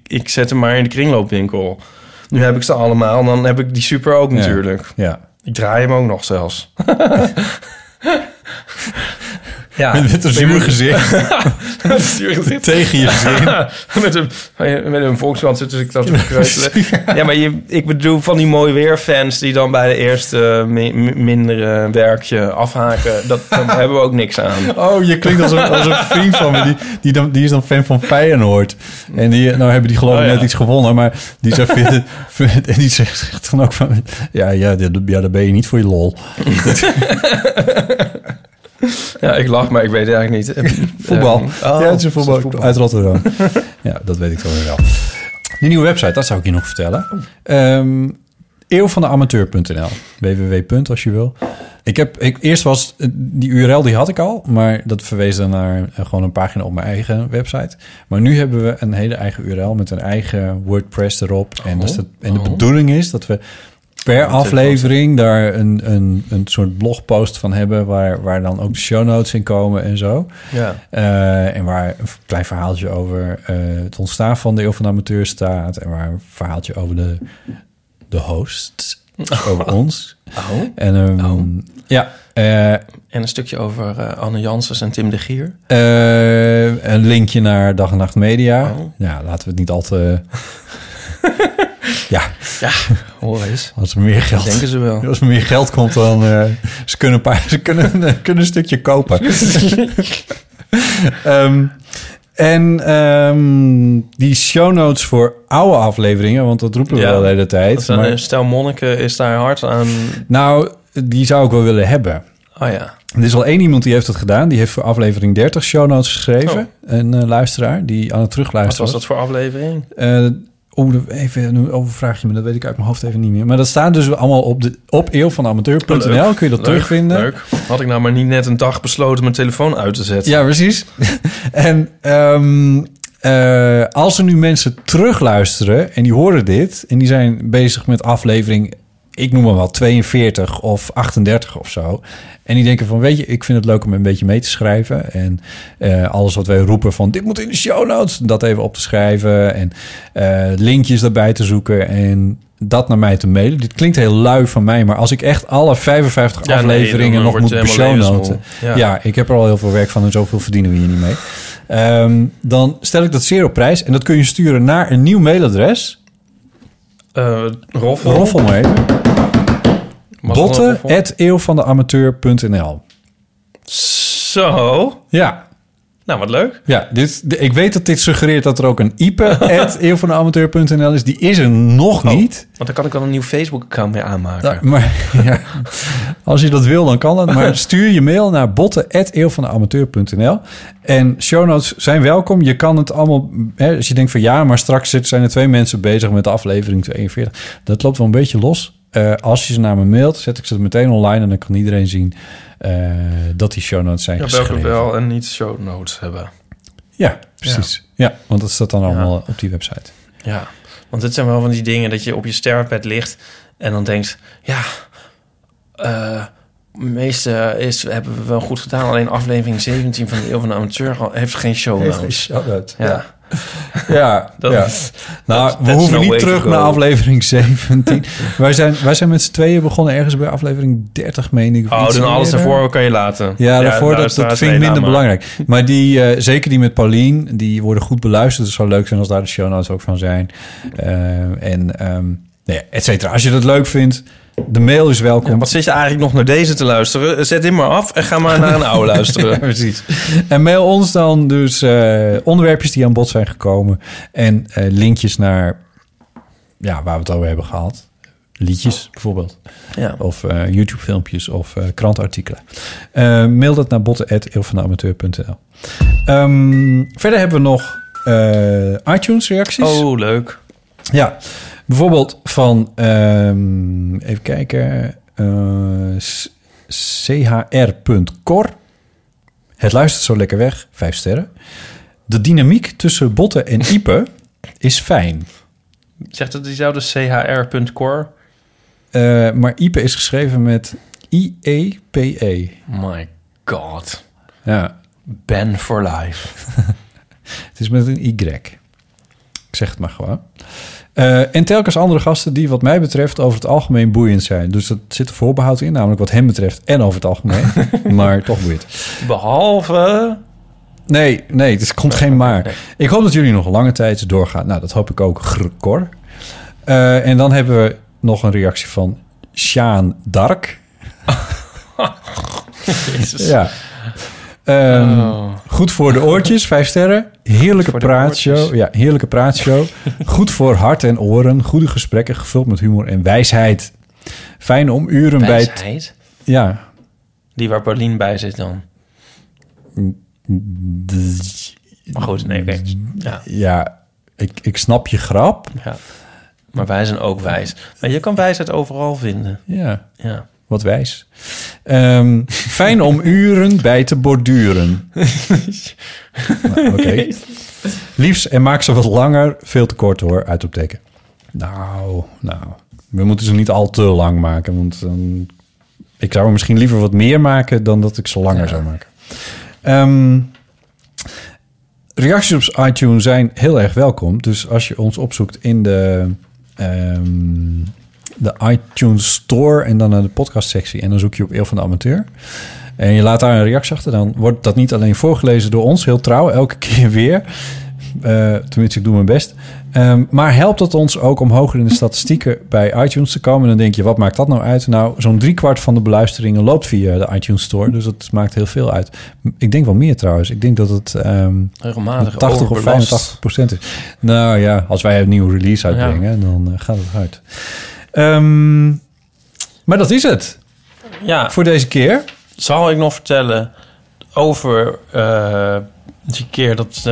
ik zet hem maar in de kringloopwinkel. Nu heb ik ze allemaal en dan heb ik die super ook natuurlijk. Ja. Ik draai hem ook nog zelfs. Ja, met een zuur gezicht. Tegen je zin. met een Volkskrant zit dus ik dat te kruiselen. Ja, maar ik bedoel van die mooi weerfans... die dan bij de eerste mindere werkje afhaken... daar hebben we ook niks aan. Oh, je klinkt als een vriend van me. Die is dan fan van Feyenoord. En nou hebben die geloof ik net iets gewonnen. Maar die zou vinden... en die zegt dan ook van... Ja, daar ben je niet voor je lol. Ja, ik lach, maar ik weet het eigenlijk niet. Voetbal. Het is een voetbal. Uit Rotterdam. Ja, dat weet ik toch wel. De nieuwe website, dat zou ik je nog vertellen. Eeuwvandeamateur.nl www. Als je wil. Eerst was die URL, die had ik al. Maar dat verwees dan naar gewoon een pagina op mijn eigen website. Maar nu hebben we een hele eigen URL met een eigen WordPress erop. En de bedoeling is dat we... per aflevering daar een soort blogpost van hebben... waar dan ook de show notes in komen en zo. Ja. En waar een klein verhaaltje over het ontstaan van de Eeuw van de Amateur staat... en waar een verhaaltje over de hosts, over ons. Ja. En een stukje over Anne Janssens en Tim de Gier. Een linkje naar Dag en Nacht Media. Oh. Ja, laten we het niet al te... Ja, hoor eens. Als er meer geld, denken ze wel. Als er meer geld komt, dan ze kunnen een stukje kopen. Die show notes voor oude afleveringen, want dat roepen we wel de hele tijd. Stel Monniken is daar hard aan. Nou, die zou ik wel willen hebben. Oh ja. Er is al 1 iemand die heeft dat gedaan. Die heeft voor aflevering 30 show notes geschreven. Oh. Een luisteraar die aan het terugluisteren was. Wat was dat voor aflevering? Even een overvraagje, maar dat weet ik uit mijn hoofd even niet meer. Maar dat staat dus allemaal op eeuwvanamateur.nl. Kun je dat terugvinden. Leuk. Had ik nou maar niet net een dag besloten mijn telefoon uit te zetten. Ja, precies. En als er nu mensen terugluisteren en die horen dit... en die zijn bezig met aflevering, ik noem maar wat, 42 of 38 of zo... en die denken van, weet je, ik vind het leuk om een beetje mee te schrijven. En alles wat wij roepen van, dit moet in de show notes. Dat even op te schrijven en linkjes daarbij te zoeken. En dat naar mij te mailen. Dit klinkt heel lui van mij, maar als ik echt alle 55 afleveringen nog moet persoonnoten. Ja, ik heb er al heel veel werk van en zoveel verdienen we hier niet mee. Dan stel ik dat zeer op prijs. En dat kun je sturen naar een nieuw mailadres. Roffel maar even. botten@eeuwvandeamateur.nl. Zo? Ja. Nou, wat leuk. Ja, ik weet dat dit suggereert dat er ook een ipe@eeuwvandeamateur.nl is. Die is er nog niet. Want dan kan ik wel een nieuw Facebook-account mee aanmaken. Nou, maar ja, als je dat wil, dan kan dat. Maar stuur je mail naar botten@eeuwvandeamateur.nl. En show notes zijn welkom. Je kan het allemaal... Hè, als je denkt van ja, maar straks zijn er 2 mensen bezig met de aflevering 42. Dat loopt wel een beetje los. Als je ze naar me mailt, zet ik ze meteen online en dan kan iedereen zien dat die show notes zijn geschreven. Welke wel en niet show notes hebben. Ja, precies. Ja, ja, want dat staat dan allemaal op die website. Ja, want dit zijn wel van die dingen dat je op je sterrenbed ligt en dan denkt, ja, meeste hebben we wel goed gedaan, alleen aflevering 17 van de Eeuw van de Amateur heeft geen show notes. Ja. Ja, ja. Nou, we hoeven niet terug naar aflevering 17. wij zijn met z'n tweeën begonnen ergens bij aflevering 30, meen ik. Oh, dan alles daarvoor kan je laten. Ja, daarvoor, ja, dat vind ik minder belangrijk. Maar die, zeker die met Pauline, die worden goed beluisterd. Het zou leuk zijn als daar de show notes ook van zijn. Et cetera. Als je dat leuk vindt, de mail is welkom. Ja, wat zit je eigenlijk nog naar deze te luisteren? Zet hem maar af en ga maar naar een oude luisteren. Ja, precies. En mail ons dan dus onderwerpjes die aan bod zijn gekomen. En linkjes naar waar we het over hebben gehad. Liedjes bijvoorbeeld. Ja. Of YouTube filmpjes of krantartikelen. Mail dat naar botten@eeuwvandeamateur.nl. Verder hebben we nog iTunes reacties. Oh, leuk. Ja. Bijvoorbeeld van, even kijken, chr.cor. Het luistert zo lekker weg, 5 sterren. De dynamiek tussen Botten en Ipe is fijn. Zegt dat diezelfde chr.cor? Maar Ipe is geschreven met I-E-P-E. My god. Ja. Ben for life. Het is met een Y. Ik zeg het maar gewoon. En telkens andere gasten die wat mij betreft over het algemeen boeiend zijn. Dus dat zit er voorbehoud in, namelijk wat hem betreft en over het algemeen. Maar toch boeiend. Behalve... Nee, er komt geen maar. Nee. Ik hoop dat jullie nog lange tijd doorgaan. Nou, dat hoop ik ook. Grkor. En dan hebben we nog een reactie van Sjaan Dark. Jezus. Ja. Goed voor de oortjes, 5 sterren. Heerlijke praatshow. Goed voor hart en oren. Goede gesprekken, gevuld met humor en wijsheid. Fijn om uren wijsheid? Bij... Wijsheid? Ja. Die waar Pauline bij zit dan? Maar goed, nee, oké. Ja, ik snap je grap. Ja. Maar wij zijn ook wijs. Maar je kan wijsheid overal vinden. Ja. Wat wijs. Fijn om uren bij te borduren. Oké. Liefst en maak ze wat langer. Veel te kort hoor, uitroepteken. Nou. We moeten ze niet al te lang maken. Want ik zou er misschien liever wat meer maken dan dat ik ze langer zou maken. Reacties op iTunes zijn heel erg welkom. Dus als je ons opzoekt in de iTunes Store en dan naar de podcastsectie. En dan zoek je op Eeuw van de Amateur. En je laat daar een reactie achter. Dan wordt dat niet alleen voorgelezen door ons, heel trouw, elke keer weer. Tenminste, ik doe mijn best. Maar helpt dat ons ook om hoger in de statistieken bij iTunes te komen? En dan denk je, wat maakt dat nou uit? Nou, zo'n 3/4 van de beluisteringen loopt via de iTunes Store. Dus dat maakt heel veel uit. Ik denk wel meer trouwens. Ik denk dat het 80 of 85% is. Nou ja, als wij een nieuwe release uitbrengen, dan gaat het uit. Maar dat is het. Ja. Voor deze keer. Zal ik nog vertellen over die keer dat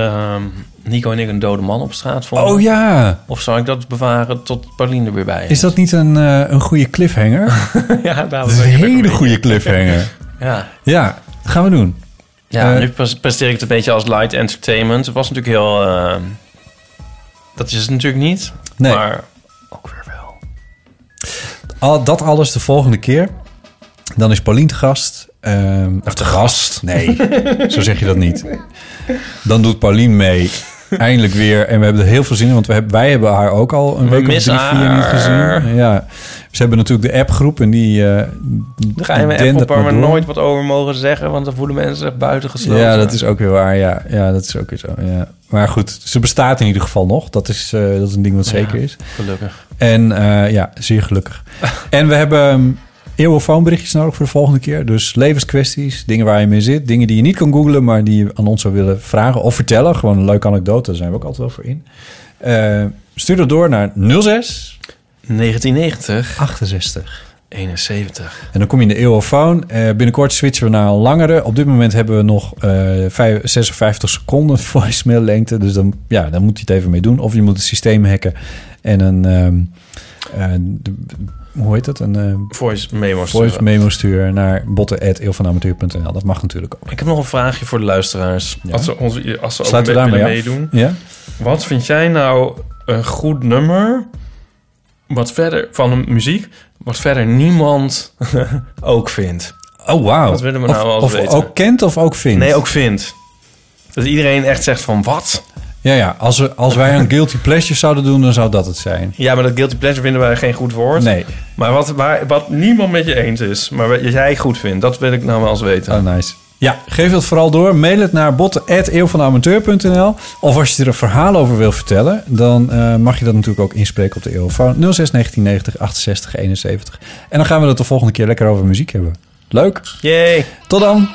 Nico en ik een dode man op straat vonden? Oh ja. Of zal ik dat bewaren tot Pauline er weer bij is? Is dat niet een goede cliffhanger? Ja, dat is een hele goede cliffhanger. Ja, dat gaan we doen. Ja, nu presteer ik het een beetje als light entertainment. Het was natuurlijk heel... dat is het natuurlijk niet. Nee. Maar ook weer wel. Dat alles de volgende keer. Dan is Pauline de gast. Of de gast? Nee, zo zeg je dat niet. Dan doet Pauline mee. Eindelijk weer. En we hebben er heel veel zin in. Want wij hebben haar ook al een week of 3-4 niet gezien. Ja. Ze hebben natuurlijk de appgroep. En die... de geheime appgroep waar we nooit wat over mogen zeggen. Want dan voelen mensen zich buitengesloten. Ja, dat is ook weer waar. Ja, dat is ook weer zo. Ja. Maar goed, ze bestaat in ieder geval nog. Dat is een ding wat zeker is. Gelukkig. En zeer gelukkig. En we hebben eeuwenfoonberichtjes nodig voor de volgende keer. Dus levenskwesties, dingen waar je mee zit. Dingen die je niet kan googlen, maar die je aan ons zou willen vragen of vertellen. Gewoon een leuke anekdote, daar zijn we ook altijd wel voor in. Stuur dat door naar 06... 1990. 68. 71. En dan kom je in de eeuwofoon. Binnenkort switchen we naar een langere. Op dit moment hebben we nog 56 seconden voicemail lengte. Dus dan, ja, dan moet je het even mee doen. Of je moet het systeem hacken en een... hoe heet dat? Een voice memo sturen naar botten@eeuwvanamateur.nl. Dat mag natuurlijk ook. Ik heb nog een vraagje voor de luisteraars. Ja? Als ze ook willen meedoen. Ja? Wat vind jij nou een goed nummer... wat verder van de muziek... wat verder niemand ook vindt. Oh, wauw. Wat willen we nou als weten? Of ook kent of ook vindt? Nee, ook vindt. Dat iedereen echt zegt van, wat? Ja. Als wij een guilty pleasure zouden doen... dan zou dat het zijn. Ja, maar dat guilty pleasure vinden wij geen goed woord. Nee. Maar wat niemand met je eens is... maar wat jij goed vindt... dat wil ik nou wel eens weten. Oh, nice. Ja, geef het vooral door. Mail het naar botten@eeuwvanamateur.nl. Of als je er een verhaal over wil vertellen... dan mag je dat natuurlijk ook inspreken op de eeuwfoon. 06-1990-68-71. En dan gaan we het de volgende keer lekker over muziek hebben. Leuk. Yay. Tot dan.